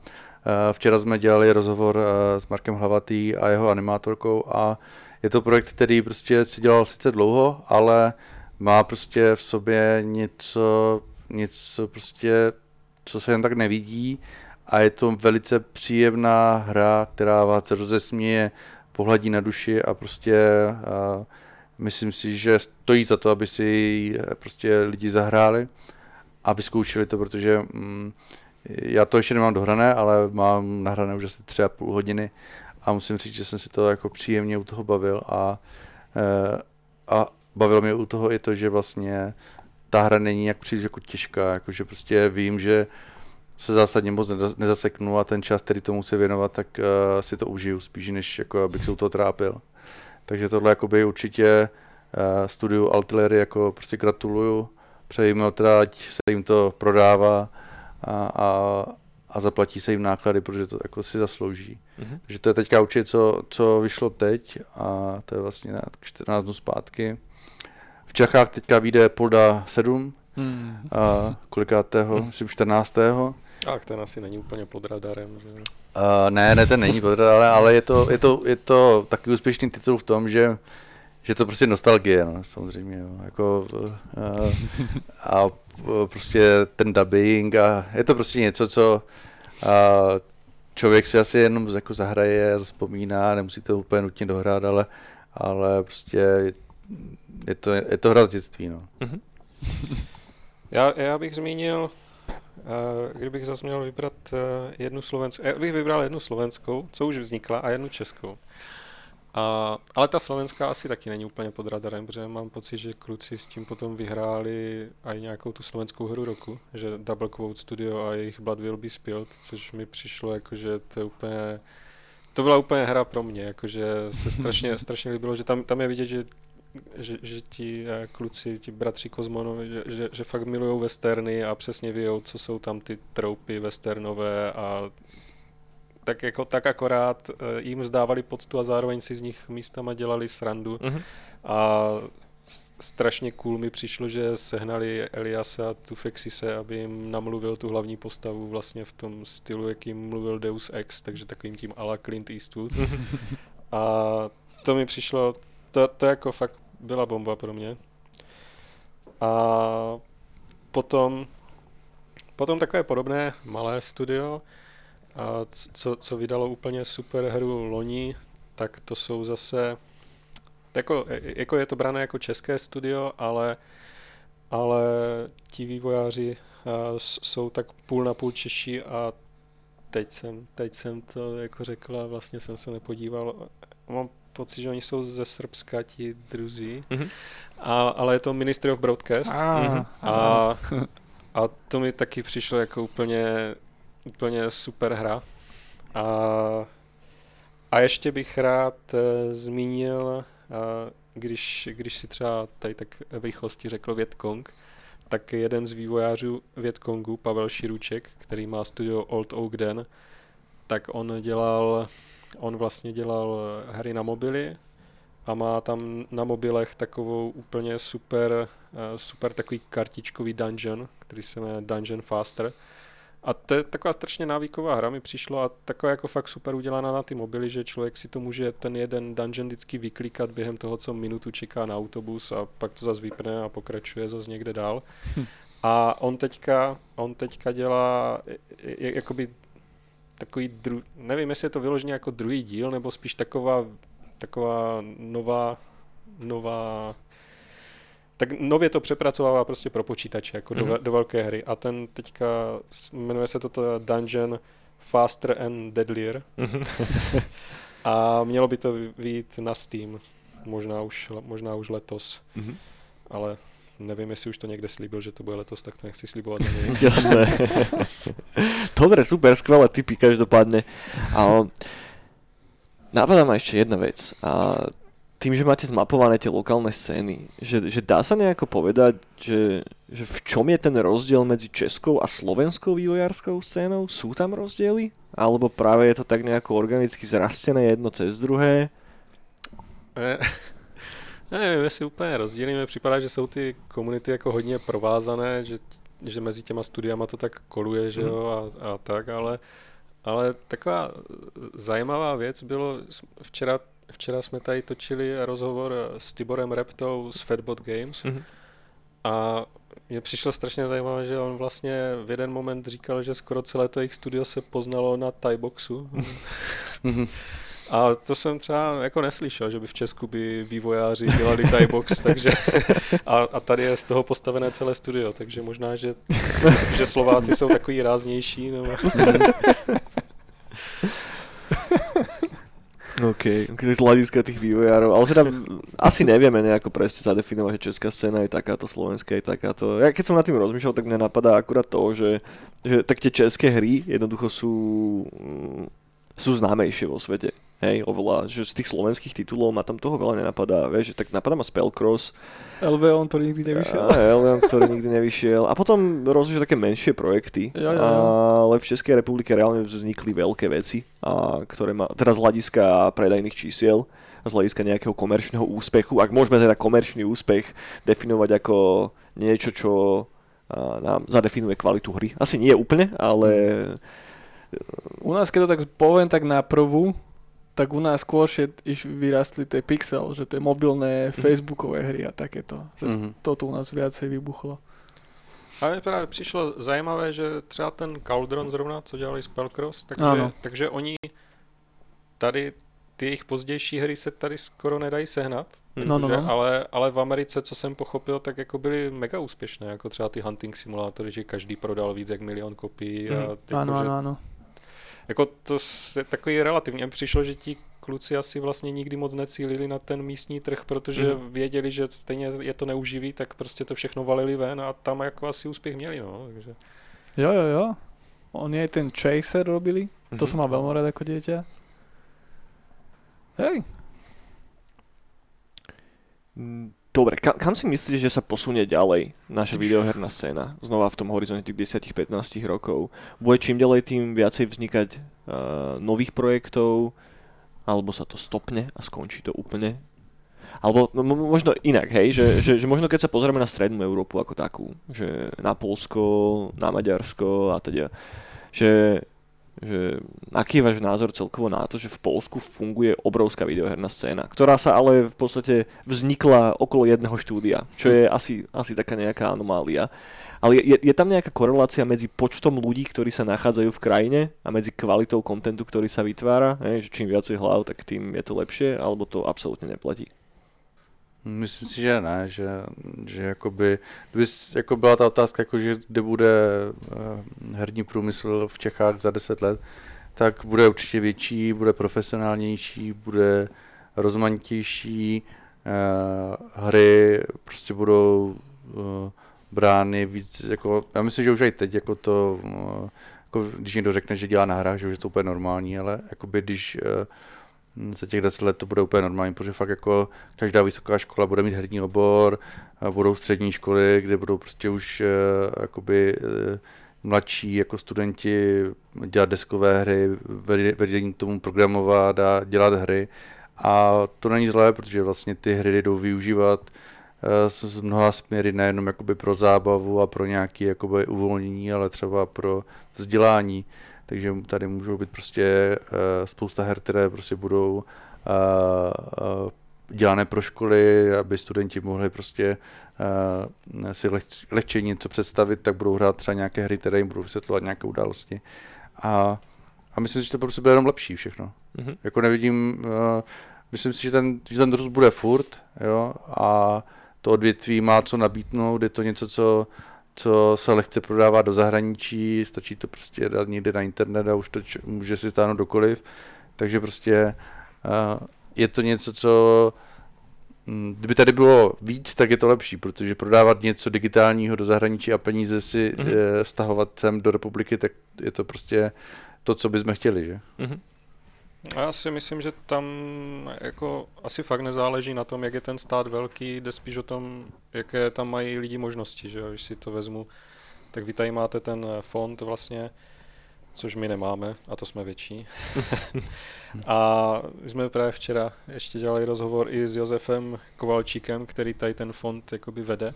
Včera jsme dělali rozhovor s Markem Hlavatý a jeho animátorkou, a je to projekt, který prostě si dělal sice dlouho, ale má prostě v sobě něco prostě, co se jen tak nevidí, a je to velice příjemná hra, která vás rozesměje, pohladí na duši, a prostě myslím si, že stojí za to, aby si prostě lidi zahráli a vyzkoušeli to, protože já to ještě nemám dohrané, ale mám nahrané už asi 3,5 hodiny, a musím říct, že jsem si to jako příjemně u toho bavil, a bavilo mě u toho i to, že vlastně ta hra není jak příliš jako těžká, jakože prostě vím, že se zásadně moc nezaseknu, a ten čas, který tomu chci věnovat, tak si to užiju spíš, než jako abych se u toho trápil. Takže tohle jakoby určitě studiu Altillery jako prostě gratuluju, přeji jim, ať se jim to prodává a zaplatí se jim náklady, protože to jako si zaslouží. Mm-hmm. Takže to je teďka určitě, co vyšlo teď, a to je vlastně 14 dnů zpátky. V Čechách teďka vyjde Polda 7, kolikátého, myslím 14. A ten asi není úplně pod radarem, že? Ne, ten není pod radarem, ale je to taky úspěšný titul v tom, že to prostě nostalgie, no, samozřejmě, jo, jako a prostě ten dubbing, a je to prostě něco, co člověk si asi jenom jako zahraje, vzpomíná, nemusí to úplně nutně dohrát, ale prostě je to hra z dětství, no. Mm-hmm. Já bych zmínil, kdybych zase měl vybrat jednu slovenskou, já bych vybral jednu slovenskou, co už vznikla, a jednu českou. Ale ta slovenská asi taky není úplně pod radarem, protože mám pocit, že kluci s tím potom vyhráli i nějakou tu slovenskou hru roku, že Double Quote Studio a jejich Blood Will Be Spilt, což mi přišlo jakože to je úplně, to byla úplně hra pro mě, jakože se strašně líbilo, že tam je vidět, že ti kluci, ti bratři Kozmonovi, že fakt milujou westerny a přesně vědou, co jsou tam ty troupy westernové a tak jako tak akorát jim zdávali poctu a zároveň si z nich místama dělali srandu. Mm-hmm. A strašně cool mi přišlo, že sehnali Eliasa a Tufexise, aby jim namluvil tu hlavní postavu vlastně v tom stylu, jakým mluvil Deus Ex, takže takovým tím ala Clint Eastwood. A to mi přišlo, to jako fakt byla bomba pro mě. A potom takové podobné malé studio, a co vydalo úplně super hru loni, tak to jsou zase, jako je to brané jako české studio, ale ti vývojáři jsou tak půl na půl Češi a teď jsem to jako řekla, vlastně jsem se nepodíval, mám pocit, že oni jsou ze Srbska ti druzí, mm-hmm. ale je to Ministry of Broadcast a to mi taky přišlo jako úplně super hra. A ještě bych rád zmínil, když si třeba tady tak v rychlosti řekl Vietkong, tak jeden z vývojářů Vietkongu, Pavel Širůček, který má studio Old Oak Den, tak on vlastně dělal hry na mobily a má tam na mobilech takovou úplně super takový kartičkový dungeon, který se jmenuje Dungeon Faster. A to je taková strašně návyková hra mi přišlo a taková jako fakt super udělaná na ty mobily, že člověk si to může ten jeden dungeon vždycky vyklikat během toho, co minutu čeká na autobus a pak to zase vypne a pokračuje zase někde dál. A on teďka dělá jakoby takový nevím, jestli je to vyloženě jako druhý díl, nebo spíš taková nová tak nově to přepracovává prostě pro počítače, jako do velké hry. A ten teďka, jmenuje se to Dungeon Faster and Deadlier. Mm-hmm. A mělo by to vyjít na Steam, možná už letos. Mm-hmm. Ale nevím, jestli už to někde slíbil, že to bude letos, tak to nechci slíbovat. Jasné. Dobre, super, skvelé tipy každopádne. A napadá ma ešte jedna vec. A tým, že máte zmapované tie lokálne scény, že dá sa nejako povedať, že v čom je ten rozdiel medzi českou a slovenskou vývojárskou scénou? Sú tam rozdiely? Alebo práve je to tak nejako organicky zrastené jedno cez druhé? Neviem, jestli úplne rozdiely. Mi připadá, že sú ty komunity ako hodne provázané, že mezi těma studiama to tak koluje, že jo, a tak, ale taková zajímavá věc bylo včera jsme tady točili rozhovor s Tiborem Reptou z Fatbot Games, mm-hmm. a mě přišlo strašně zajímavé, že on vlastně v jeden moment říkal, že skoro celé to jejich studio se poznalo na Thaiboxu. Mm-hmm. A to jsem třeba jako neslyšel, že by v Česku by vývojáři dělali Thaibox, takže a tady je z toho postavené celé studio, takže možná, že Slováci jsou takový ráznější. Nebo... OK, z hľadiska tých vývojárov, ale teda asi nevieme nejako presne zadefinovať, že česká scéna je takáto, slovenská je takáto. Ja keď som nad tým rozmýšľal, tak mne napadá akurát to, že tak tie české hry jednoducho sú známejšie vo svete, hej, oveľa, že z tých slovenských titulov ma tam toho veľa nenapadá, vieš, že tak napadá ma Spellcross. Elveon, ktorý nikdy nevyšiel. A potom rozlišia také menšie projekty, ale v Českej republike reálne vznikli veľké veci, ktoré má teraz z hľadiska predajných čísiel a z hľadiska nejakého komerčného úspechu, ak môžeme teda komerčný úspech definovať ako niečo, čo nám zadefinuje kvalitu hry. Asi nie úplne, ale... U nás, keď to tak poviem tak na prvú, tak u nás skôr vyrastli tie Pixel, že tie mobilné facebookové hry a takéto. Že toto u nás viacej vybuchlo. A mi práve přišlo zajímavé, že třeba ten Cauldron zrovna, co dělali Spellcross, takže oni tady, ty jejich pozdější hry se tady skoro nedají sehnat. No. Ale v Americe, co jsem pochopil, tak jako byly mega úspěšné, jako třeba ty hunting simulátory, že každý prodal víc jak 1 000 000 kopií. Ano. Jako to je takový relativně. Přišlo, že ti kluci asi vlastně nikdy moc necílili na ten místní trh, protože věděli, že stejně je to neuživí, tak prostě to všechno valili ven a tam jako asi úspěch měli, no, takže. Jo. Oni aj ten Chaser robili, to som mal veľmi rád ako dieťa. Hej. Dobre, kam si myslíš, že sa posunie ďalej naša videoherná scéna? Znova v tom horizonte tých 10-15 rokov. Bude čím ďalej tým viacej vznikať nových projektov, alebo sa to stopne a skončí to úplne? Alebo no, možno inak, hej, že možno keď sa pozrieme na strednú Európu ako takú, že na Poľsko, na Maďarsko a teda, že aký je váš názor celkovo na to, že v Poľsku funguje obrovská videoherná scéna, ktorá sa ale v podstate vznikla okolo jedného štúdia, čo je asi taká nejaká anomália. Ale je tam nejaká korelácia medzi počtom ľudí, ktorí sa nachádzajú v krajine a medzi kvalitou kontentu, ktorý sa vytvára, hej, že čím viacej hlav, tak tým je to lepšie, alebo to absolútne neplatí? Myslím si, že ne, že jakoby, kdyby jako byla ta otázka, jako že kde bude herní průmysl v Čechách za 10 let, tak bude určitě větší, bude profesionálnější, bude rozmanitější, hry prostě budou brány víc, jako, já myslím, že už aj teď, jako to, jako, když někdo řekne, že dělá na hrách, že už je to úplně normální, ale jakoby když za těch 10 let to bude úplně normální, protože fakt jako každá vysoká škola bude mít herní obor, budou střední školy, kde budou prostě už jakoby mladší jako studenti dělat deskové hry, vedení k tomu programovat a dělat hry. A to není zlé, protože vlastně ty hry jdou využívat z mnoha směry, nejenom jakoby pro zábavu a pro nějaké jakoby uvolnění, ale třeba pro vzdělání. Takže tady můžou být prostě spousta her, které prostě budou dělané pro školy, aby studenti mohli prostě si lehčeji něco představit, tak budou hrát třeba nějaké hry, které jim budou vysvětlovat nějaké události. A myslím si, že to prostě bude jenom lepší všechno. Mm-hmm. Jako nevidím, myslím si, že ten růst bude furt, jo, a to odvětví má co nabídnout, je to něco, co se lehce prodává do zahraničí, stačí to prostě dát někde na internet a už to může si stáhnout dokoliv. Takže prostě je to něco, co kdyby tady bylo víc, tak je to lepší, protože prodávat něco digitálního do zahraničí a peníze si stahovat sem do republiky, tak je to prostě to, co bychom chtěli, že? Mm-hmm. Já si myslím, že tam jako asi fakt nezáleží na tom, jak je ten stát velký, jde spíš o tom, jaké tam mají lidi možnosti, že jo, když si to vezmu, tak vy tady máte ten fond vlastně, což my nemáme, a to jsme větší. A jsme právě včera ještě dělali rozhovor i s Josefem Kovalčíkem, který tady ten fond jakoby vede.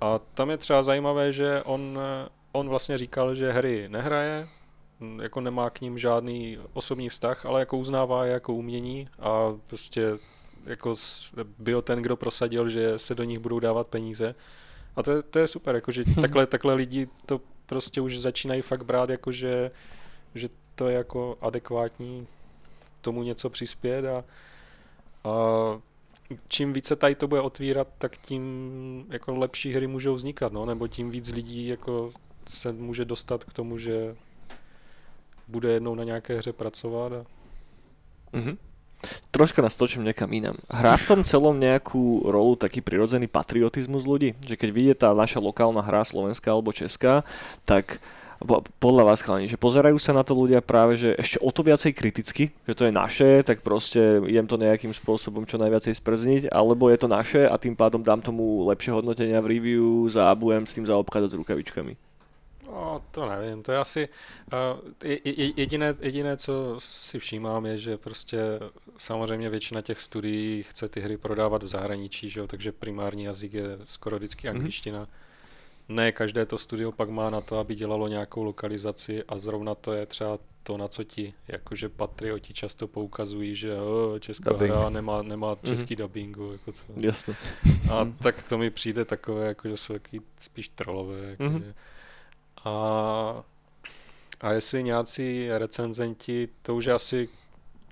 A tam je třeba zajímavé, že on vlastně říkal, že hry nehraje, jako nemá k ním žádný osobní vztah, ale jako uznává jako umění a prostě jako byl ten, kdo prosadil, že se do nich budou dávat peníze. A to je super, jakože takhle lidi to prostě už začínají fakt brát, jakože že to je jako adekvátní tomu něco přispět a čím více tady to bude otvírat, tak tím jako lepší hry můžou vznikat, no, nebo tím víc lidí jako se může dostat k tomu, že bude jednou na nějaké hře pracovat. A... Mm-hmm. Troška nás točím niekam inám. Hrá v tom celom nejakú rolu taký prirodzený patriotizmus ľudí? Že keď vidie tá naša lokálna hra, slovenská alebo česká, tak podľa vás, chalani, že pozerajú sa na to ľudia práve, že ešte o to viacej kriticky, že to je naše, tak proste idem to nejakým spôsobom čo najviacej sprzniť, alebo je to naše a tým pádom dám tomu lepšie hodnotenia v review, zábujem s tým zaobchádzať s rukavičkami. No, to nevím, to je asi jediné, co si všímám, je, že prostě samozřejmě většina těch studií chce ty hry prodávat v zahraničí, že jo, takže primární jazyk je skoro vždycky angličtina. Ne, každé to studio pak má na to, aby dělalo nějakou lokalizaci a zrovna to je třeba to, na co ti jakože patrioti často poukazují, že česká hra nemá český dabingu, jako co. Jasně. A tak to mi přijde takové, jakože jsou taky spíš trolové, jakože. A jestli nějací recenzenti, to už je asi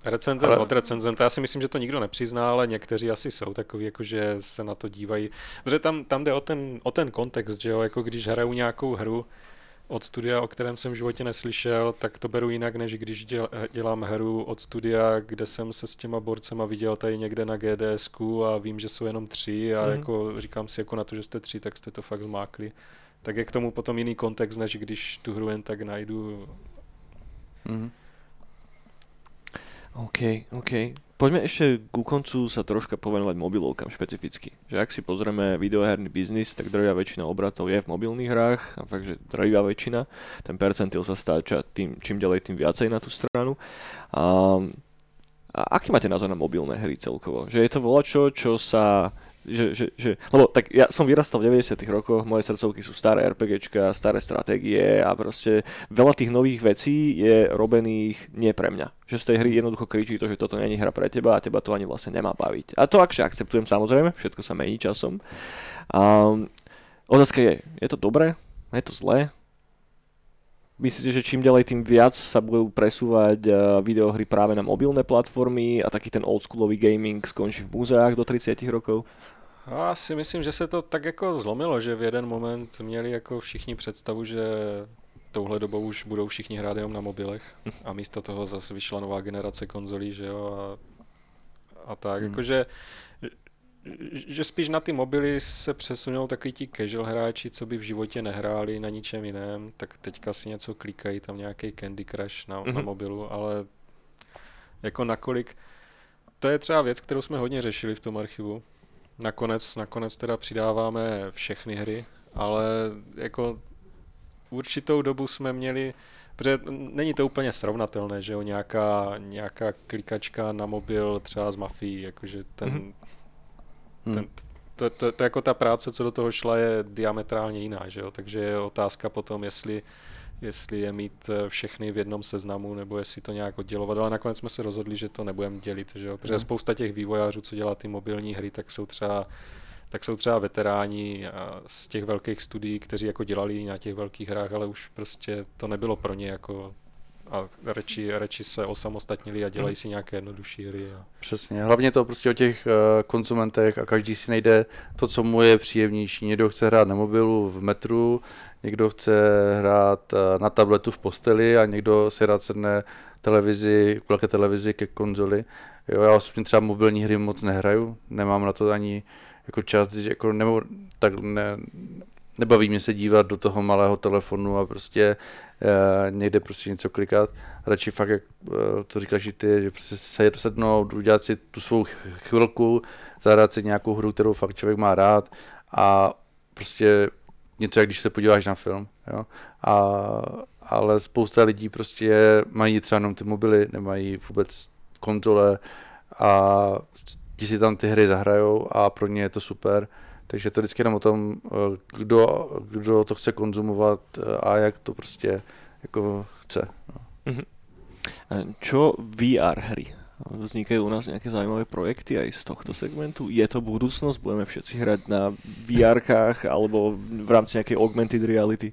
recenzent od recenzenta, já si myslím, že to nikdo nepřizná, ale někteří asi jsou takový, jakože se na to dívají, protože tam jde o ten kontext, že jo, jako když hrajou nějakou hru, od studia, o kterém jsem v životě neslyšel, tak to beru jinak, než když dělám hru od studia, kde jsem se s těma borcema viděl tady někde na GDSku a vím, že jsou jenom 3 a jako říkám si, jako na to, že jste 3, tak jste to fakt zmákli. Tak je k tomu potom jiný kontext, než když tu hru jen tak najdu. Mm-hmm. OK. Poďme ešte ku koncu sa troška povenovať mobilovkám špecificky. Že ak si pozrieme videoherný biznis, tak drvivá väčšina obratov je v mobilných hrách, a fakt, že drvivá väčšina, ten percentil sa stáča tým, čím ďalej, tým viacej na tú stranu. A aký máte názor na mobilné hry celkovo? Že je to voľačo, čo sa... Lebo tak ja som vyrastal v 90. rokoch, moje srdcovky sú staré RPGčka, staré stratégie a proste veľa tých nových vecí je robených nie pre mňa. Že z tej hry jednoducho kričí to, že toto nie je hra pre teba a teba to ani vlastne nemá baviť. A to akže akceptujem samozrejme, všetko sa mení časom. Otázka je, je to dobré? Je to zlé? Myslíte, že čím ďalej, tým viac sa budú presúvať videohry práve na mobilné platformy a taký ten oldschoolový gaming skončí v múzeách do 30 rokov? Já si myslím, že se to tak jako zlomilo, že v jeden moment měli jako všichni představu, že touhle dobou už budou všichni hrát jenom na mobilech a místo toho zase vyšla nová generace konzolí, že jo, a tak, jakože... Že spíš na ty mobily se přesunou takový ti casual hráči, co by v životě nehráli na ničem jiném, tak teďka si něco klikají, tam nějaký Candy Crush na mobilu, ale jako nakolik, to je třeba věc, kterou jsme hodně řešili v tom archivu. Nakonec teda přidáváme všechny hry, ale jako určitou dobu jsme měli, protože není to úplně srovnatelné, že jo, nějaká klikačka na mobil třeba z Mafii, jakože ten... To jako ta práce, co do toho šla, je diametrálně jiná, že jo? Takže je otázka potom, jestli je mít všechny v jednom seznamu, nebo jestli to nějak oddělovat, ale nakonec jsme se rozhodli, že to nebudeme dělit, že jo? Protože spousta těch vývojářů, co dělá ty mobilní hry, tak jsou třeba veteráni z těch velkých studií, kteří jako dělali na těch velkých hrách, ale už prostě to nebylo pro ně jako... A radši se osamostatnili a dělají si nějaké jednodušší hry. A... Přesně, hlavně to prostě o těch konzumentech a každý si najde to, co mu je příjemnější. Někdo chce hrát na mobilu v metru, někdo chce hrát na tabletu v posteli a někdo si rád sedne televizi ke konzoli. Jo, já osobně třeba mobilní hry moc nehraju, nemám na to ani jako čas, jako nebaví mě se dívat do toho malého telefonu a prostě někde prostě něco klikat. Radši fakt, jak to říkáš i ty, že prostě sednout, udělat si tu svou chvilku, zahrát si nějakou hru, kterou fakt člověk má rád a prostě něco, jak když se podíváš na film. Jo? Ale spousta lidí prostě mají třeba jenom ty mobily, nemají vůbec konzole a ti si tam ty hry zahrajou a pro ně je to super. Takže to vždycky jenom o tom, kdo to chce konzumovat a jak to prostě jako chce. No. Čo VR hry? Vznikajú u nás nejaké zaujímavé projekty aj z tohto segmentu? Je to budúcnosť? Budeme všetci hrať na VR-kách alebo v rámci nejakej augmented reality?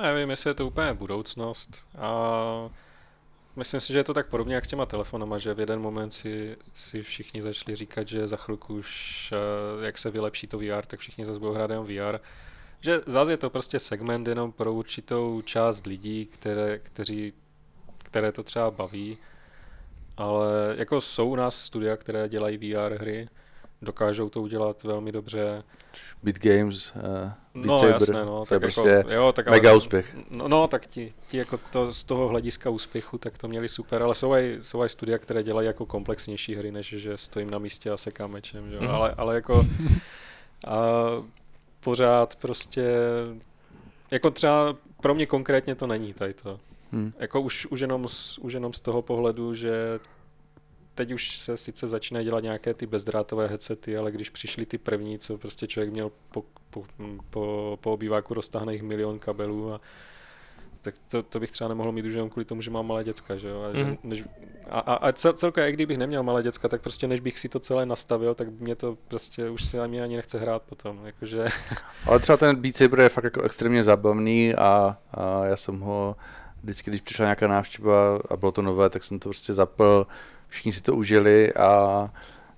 Nevím, jestli je to úplně budoucnost. A myslím si, že je to tak podobně jak s těma telefonama, že v jeden moment si všichni začali říkat, že za chvilku už, jak se vylepší to VR, tak všichni zase budou hrát jenom VR. Že zase je to prostě segment jenom pro určitou část lidí, které to třeba baví, ale jako jsou u nás studia, které dělají VR hry, dokážou to udělat velmi dobře. Beat Games, no jasné, no, to je prostě jako, jo, tak mega úspěch. No tak ti jako to, z toho hlediska úspěchu, tak to měli super, ale jsou aj studia, které dělají jako komplexnější hry, než že stojím na místě a sekám mečem, že? Ale jako a pořád prostě, jako třeba pro mě konkrétně to není tady to. Jako už jenom z toho pohledu, že teď už se sice začínají dělat nějaké ty bezdrátové headsety, ale když přišly ty první, co prostě člověk měl po obýváku roztáhne milion kabelů, a tak to bych třeba nemohl mít už jenom kvůli tomu, že mám malé děcka, že jo? A celkově, i kdybych neměl malé děcka, tak prostě než bych si to celé nastavil, tak mě to prostě už se ani nechce hrát potom, jakože. Ale třeba ten Beat Saber je fakt jako extrémně zábavný a já jsem ho vždycky, když přišla nějaká návštěva a bylo to nové, tak jsem to prostě zapl. Všichni si to užili a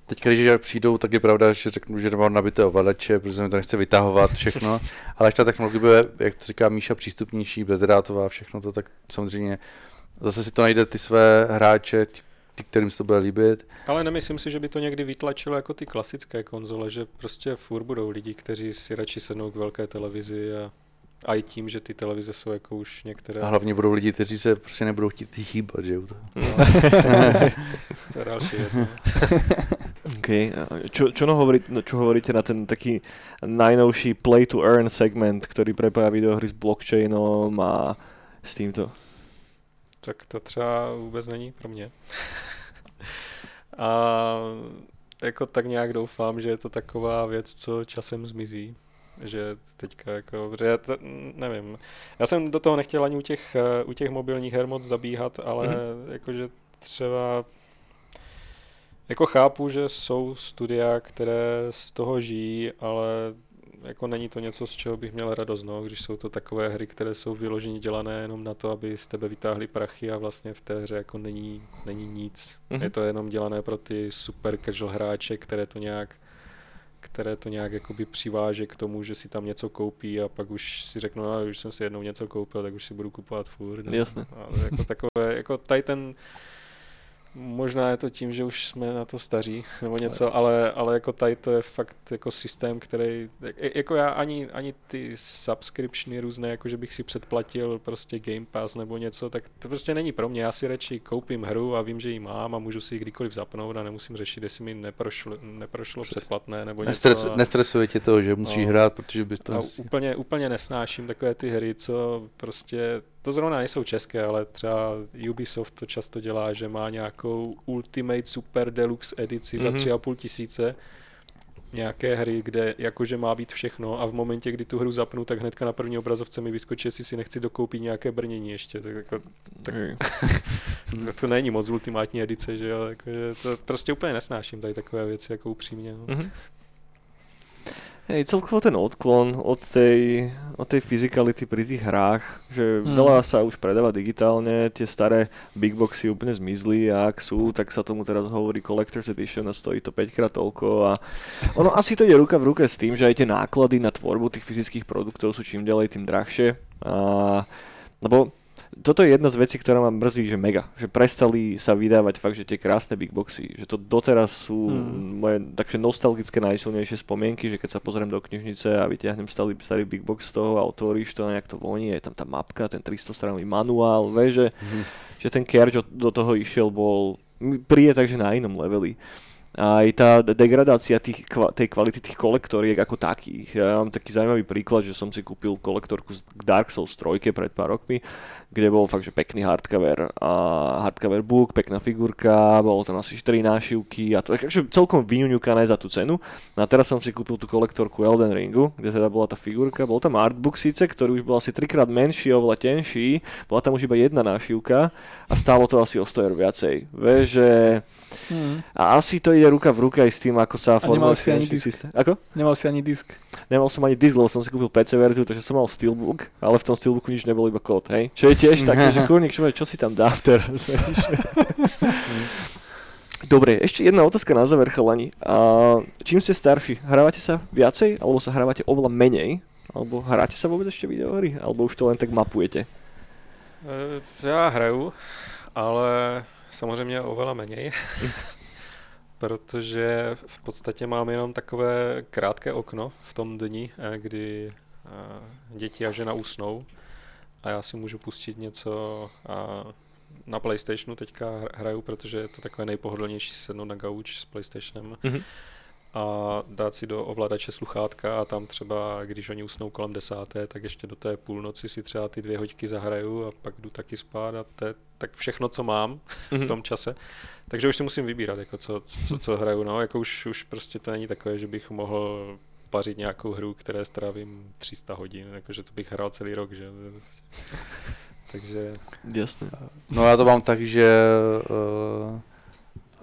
Teďka, když přijdou, tak je pravda, že řeknu, že nemám nabité ovladače, protože mi to nechce vytahovat všechno, ale až ta technologie bude, jak to říká Míša, přístupnější, bezdrátová, všechno to, tak samozřejmě zase si to najde ty své hráče, ty, kterým se to bude líbit. Ale nemyslím si, že by to někdy vytlačilo jako ty klasické konzole, že prostě furt budou lidi, kteří si radši sednou k velké televizi a i tím, že ty televize jsou jako už některé... A hlavně budou lidi, kteří se prostě nebudou chtít chýbat, že jo? No. To je další věc. Okay. Čo hovoríte na ten taký najnovší play to earn segment, ktorý prepája videohry s blockchainom a s týmto? Tak to třeba vůbec není pro mě. A jako tak nějak doufám, že je to taková věc, co časem zmizí. Že teďka jako, že nevím. Já jsem do toho nechtěl ani u těch mobilních her moc zabíhat, ale jakože třeba jako chápu, že jsou studia, které z toho žijí, ale jako není to něco, z čeho bych měl radost, no, když jsou to takové hry, které jsou vyloženě dělané jenom na to, aby z tebe vytáhli prachy a vlastně v té hře jako není nic. Je to jenom dělané pro ty super casual hráče, které to nějak jakoby přiváže k tomu, že si tam něco koupí a pak už si řeknu, no, už jsem si jednou něco koupil, tak už si budu kupovat furt. No. Jasné. Ale jako takové, jako tady ten, možná je to tím, že už jsme na to staří nebo něco, ale jako tady to je fakt jako systém, který, jako já ani ty subscriptiony různé, jako že bych si předplatil prostě Game Pass nebo něco, tak to prostě není pro mě. Já si radši koupím hru a vím, že ji mám a můžu si ji kdykoliv zapnout a nemusím řešit, jestli mi neprošlo předplatné nebo něco. Nestresuje tě to, že musíš hrát, protože bys to... Úplně nesnáším takové ty hry, co prostě... To zrovna nejsou české, ale třeba Ubisoft to často dělá, že má nějakou Ultimate Super Deluxe edici za 3,5 tisíce. Nějaké hry, kde jakože má být všechno a v momentě, kdy tu hru zapnu, tak hnedka na první obrazovce mi vyskočí, jestli si nechci dokoupit nějaké brnění ještě. Tak, to není moc ultimátní edice, že jo? Takže to prostě úplně nesnáším tady takové věci, jako upřímně. No. Hej, celkovo ten odklon od tej physicality pri tých hrách, že veľa sa už predáva digitálne, tie staré big boxy úplne zmizli a ak sú, tak sa tomu teraz hovorí Collector's Edition a stojí to 5x toľko a ono asi to ide ruka v ruke s tým, že aj tie náklady na tvorbu tých fyzických produktov sú čím ďalej tým drahšie a lebo toto je jedna z vecí, ktorá ma mrzí, že mega, že prestali sa vydávať fakt, že tie krásne big boxy, že to doteraz sú moje takže nostalgické najsilnejšie spomienky, že keď sa pozriem do knižnice a vyťahnem starý big box z toho a otvoríš to a nejak to voní, je tam tá mapka, ten 300 stranový manuál, vieš, že ten care, čo do toho išiel, bol príde takže na inom leveli. Aj tá degradácia tej kvality tých kolektoriek ako takých. Ja mám taký zaujímavý príklad, že som si kúpil kolektorku k Dark Souls 3 pred pár rokmi, kde bol fakt, že pekný hardcover a hardcover book, pekná figurka, bolo tam asi 4 nášivky a to takže celkom vyňuňukané za tú cenu. No a teraz som si kúpil tú kolektorku Elden Ringu, kde teda bola tá figurka, bol tam artbook síce, ktorý už bol asi 3x menší, oveľa tenší, bola tam už iba jedna nášivka a stálo to asi o 100 € viacej. Vieš, že... A asi to ide ruka v ruke aj s tým, ako sa formuje finančný systém. Ako? Nemal si ani disk. Nemal som ani disk, lebo som si kúpil PC verziu, takže som mal Steelbook, ale v tom Steelbooku nič nebol, iba kód, hej? Čo je tiež také, že kurník, čo si tam dám teraz? Dobre, ešte jedna otázka na záver, chalani. Čím ste starší, hrávate sa viacej, alebo sa hrávate oveľa menej? Alebo hráte sa vôbec ešte videohry? Alebo už to len tak mapujete? Ja hraju, ale... Samozřejmě oveľa méně, protože v podstatě mám jenom takové krátké okno v tom dni, kdy děti a žena usnou a já si můžu pustit něco a na PlayStationu teďka hraju, protože je to takové nejpohodlnější sednout na gauč s PlayStationem a dát si do ovladače sluchátka a tam třeba, když oni usnou kolem 10, tak ještě do té půlnoci si třeba ty 2 hodinky zahraju a pak jdu taky spát a to je tak všechno, co mám v tom čase. Takže už si musím vybírat, jako co hraju. No, jako už prostě to není takové, že bych mohl pařit nějakou hru, které strávím 300 hodin, jakože to bych hrál celý rok, že? Takže... Jasně. No já to mám tak, že...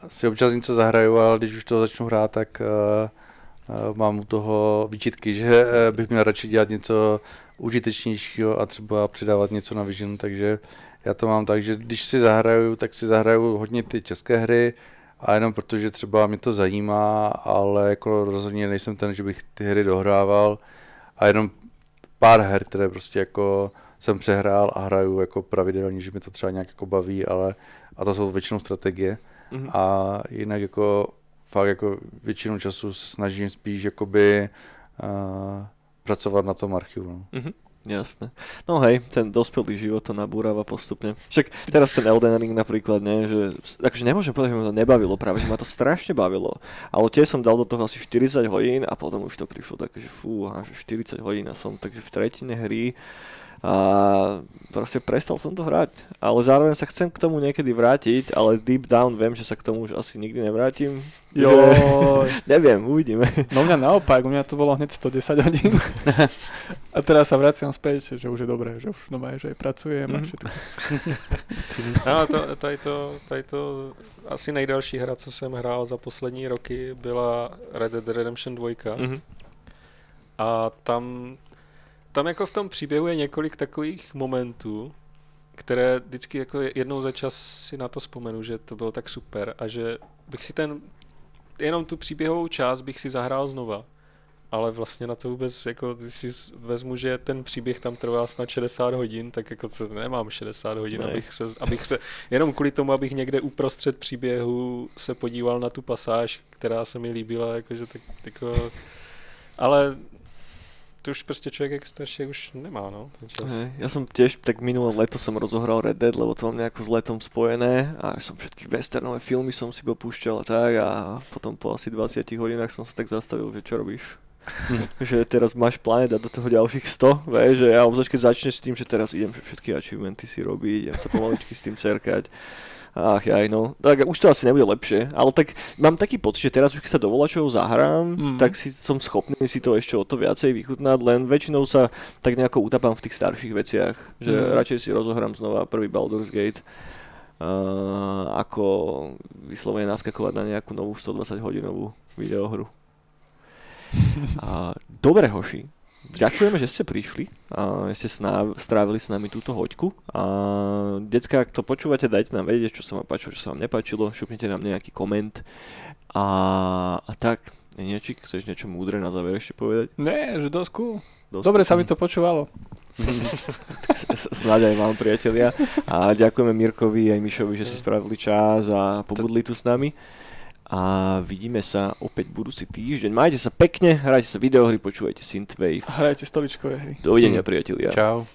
si občas něco zahraju, ale když už to začnu hrát, tak mám u toho výčitky, že bych měl radši dělat něco užitečnějšího a třeba přidávat něco na Vision, takže já to mám tak, že když si zahraju, tak si zahraju hodně ty české hry a jenom protože třeba mě to zajímá, ale jako rozhodně nejsem ten, že bych ty hry dohrával a jenom pár her, které prostě jako jsem přehrál a hraju jako pravidelně, že mi to třeba nějak jako baví, ale a to jsou většinou strategie a jinak jako fakt jako většinu času se snažím spíš jakoby pracovat na tom archivu. No. Mm-hmm. Jasné. No hej, ten dospelý život to nabúrava postupne. Však teraz ten Elden Ring napríklad, nie, že akože nemôžem povedať, že ma to nebavilo práve, že ma to strašne bavilo. Ale tie som dal do toho asi 40 hodín a potom už to prišlo tak, že že 40 hodín a som takže v tretine hry a proste prestal som to hrať. Ale zároveň sa chcem k tomu niekedy vrátiť, ale deep down viem, že sa k tomu už asi nikdy nevrátim. Jo, neviem, uvidíme. No mňa naopak, u mňa to bolo hneď 110 hodín. A teraz sa vraciam späť, že už je dobré, že už doma je, že aj pracujem a všetko. No, to asi nejdelší hra, co jsem hrál za poslední roky, byla Red Dead Redemption 2. Mm-hmm. A tam jako v tom příběhu je několik takových momentů, které vždycky jako jednou za čas si na to vzpomenu, že to bylo tak super a že bych si jenom tu příběhovou část bych si zahrál znova, ale vlastně na to vůbec, jako když si vezmu, že ten příběh tam trvá snad 60 hodin, tak jako to nemám 60 hodin, abych se jenom kvůli tomu, abych někde uprostřed příběhu se podíval na tu pasáž, která se mi líbila, jakože tak, jako, ale to už proste človek, jak starší, už nemá, no, ten čas. Ja som tiež, tak minulé leto som rozohral Red Dead, lebo to mám nejako s letom spojené a som všetky westernové filmy som si popúšťal a tak a potom po asi 20 hodinách som sa tak zastavil, že čo robíš? Že teraz máš plán dať do toho ďalších 100, vieš, že ja obzvlášť keď začneš s tým, že teraz idem všetky achievementy si robiť, idem sa pomaličky s tým cerkať. Ach, aj no. Tak už to asi nebude lepšie, ale tak mám taký pocit, že teraz už keď sa do volačov zahrám, tak si som schopný si to ešte o to viacej vychutnať, len väčšinou sa tak nejako utapám v tých starších veciach, že radšej si rozohrám znova prvý Baldur's Gate, ako vyslovene naskakovať na nejakú novú 120 hodinovú videohru. Dobre, hoši. Ďakujeme, že ste prišli a ste strávili s nami túto hoďku. A decka, ak to počúvate, dajte nám vedieť, čo sa vám páčilo, čo sa vám nepáčilo, šupnite nám nejaký koment. A tak, Eniačik, chceš niečo múdre na záver ešte povedať? Nie, že dosť cool. Dobre sa mi to počúvalo. Snáď aj vám, priatelia. A ďakujeme Mirkovi aj Mišovi, že si spravili čas a pobudli tu s nami. A vidíme sa opäť budúci týždeň. Majte sa pekne, hrajte sa videohry, počúvajte Synthwave. Hrajte stoličkové hry. Dovidenia, priatelia. Čau.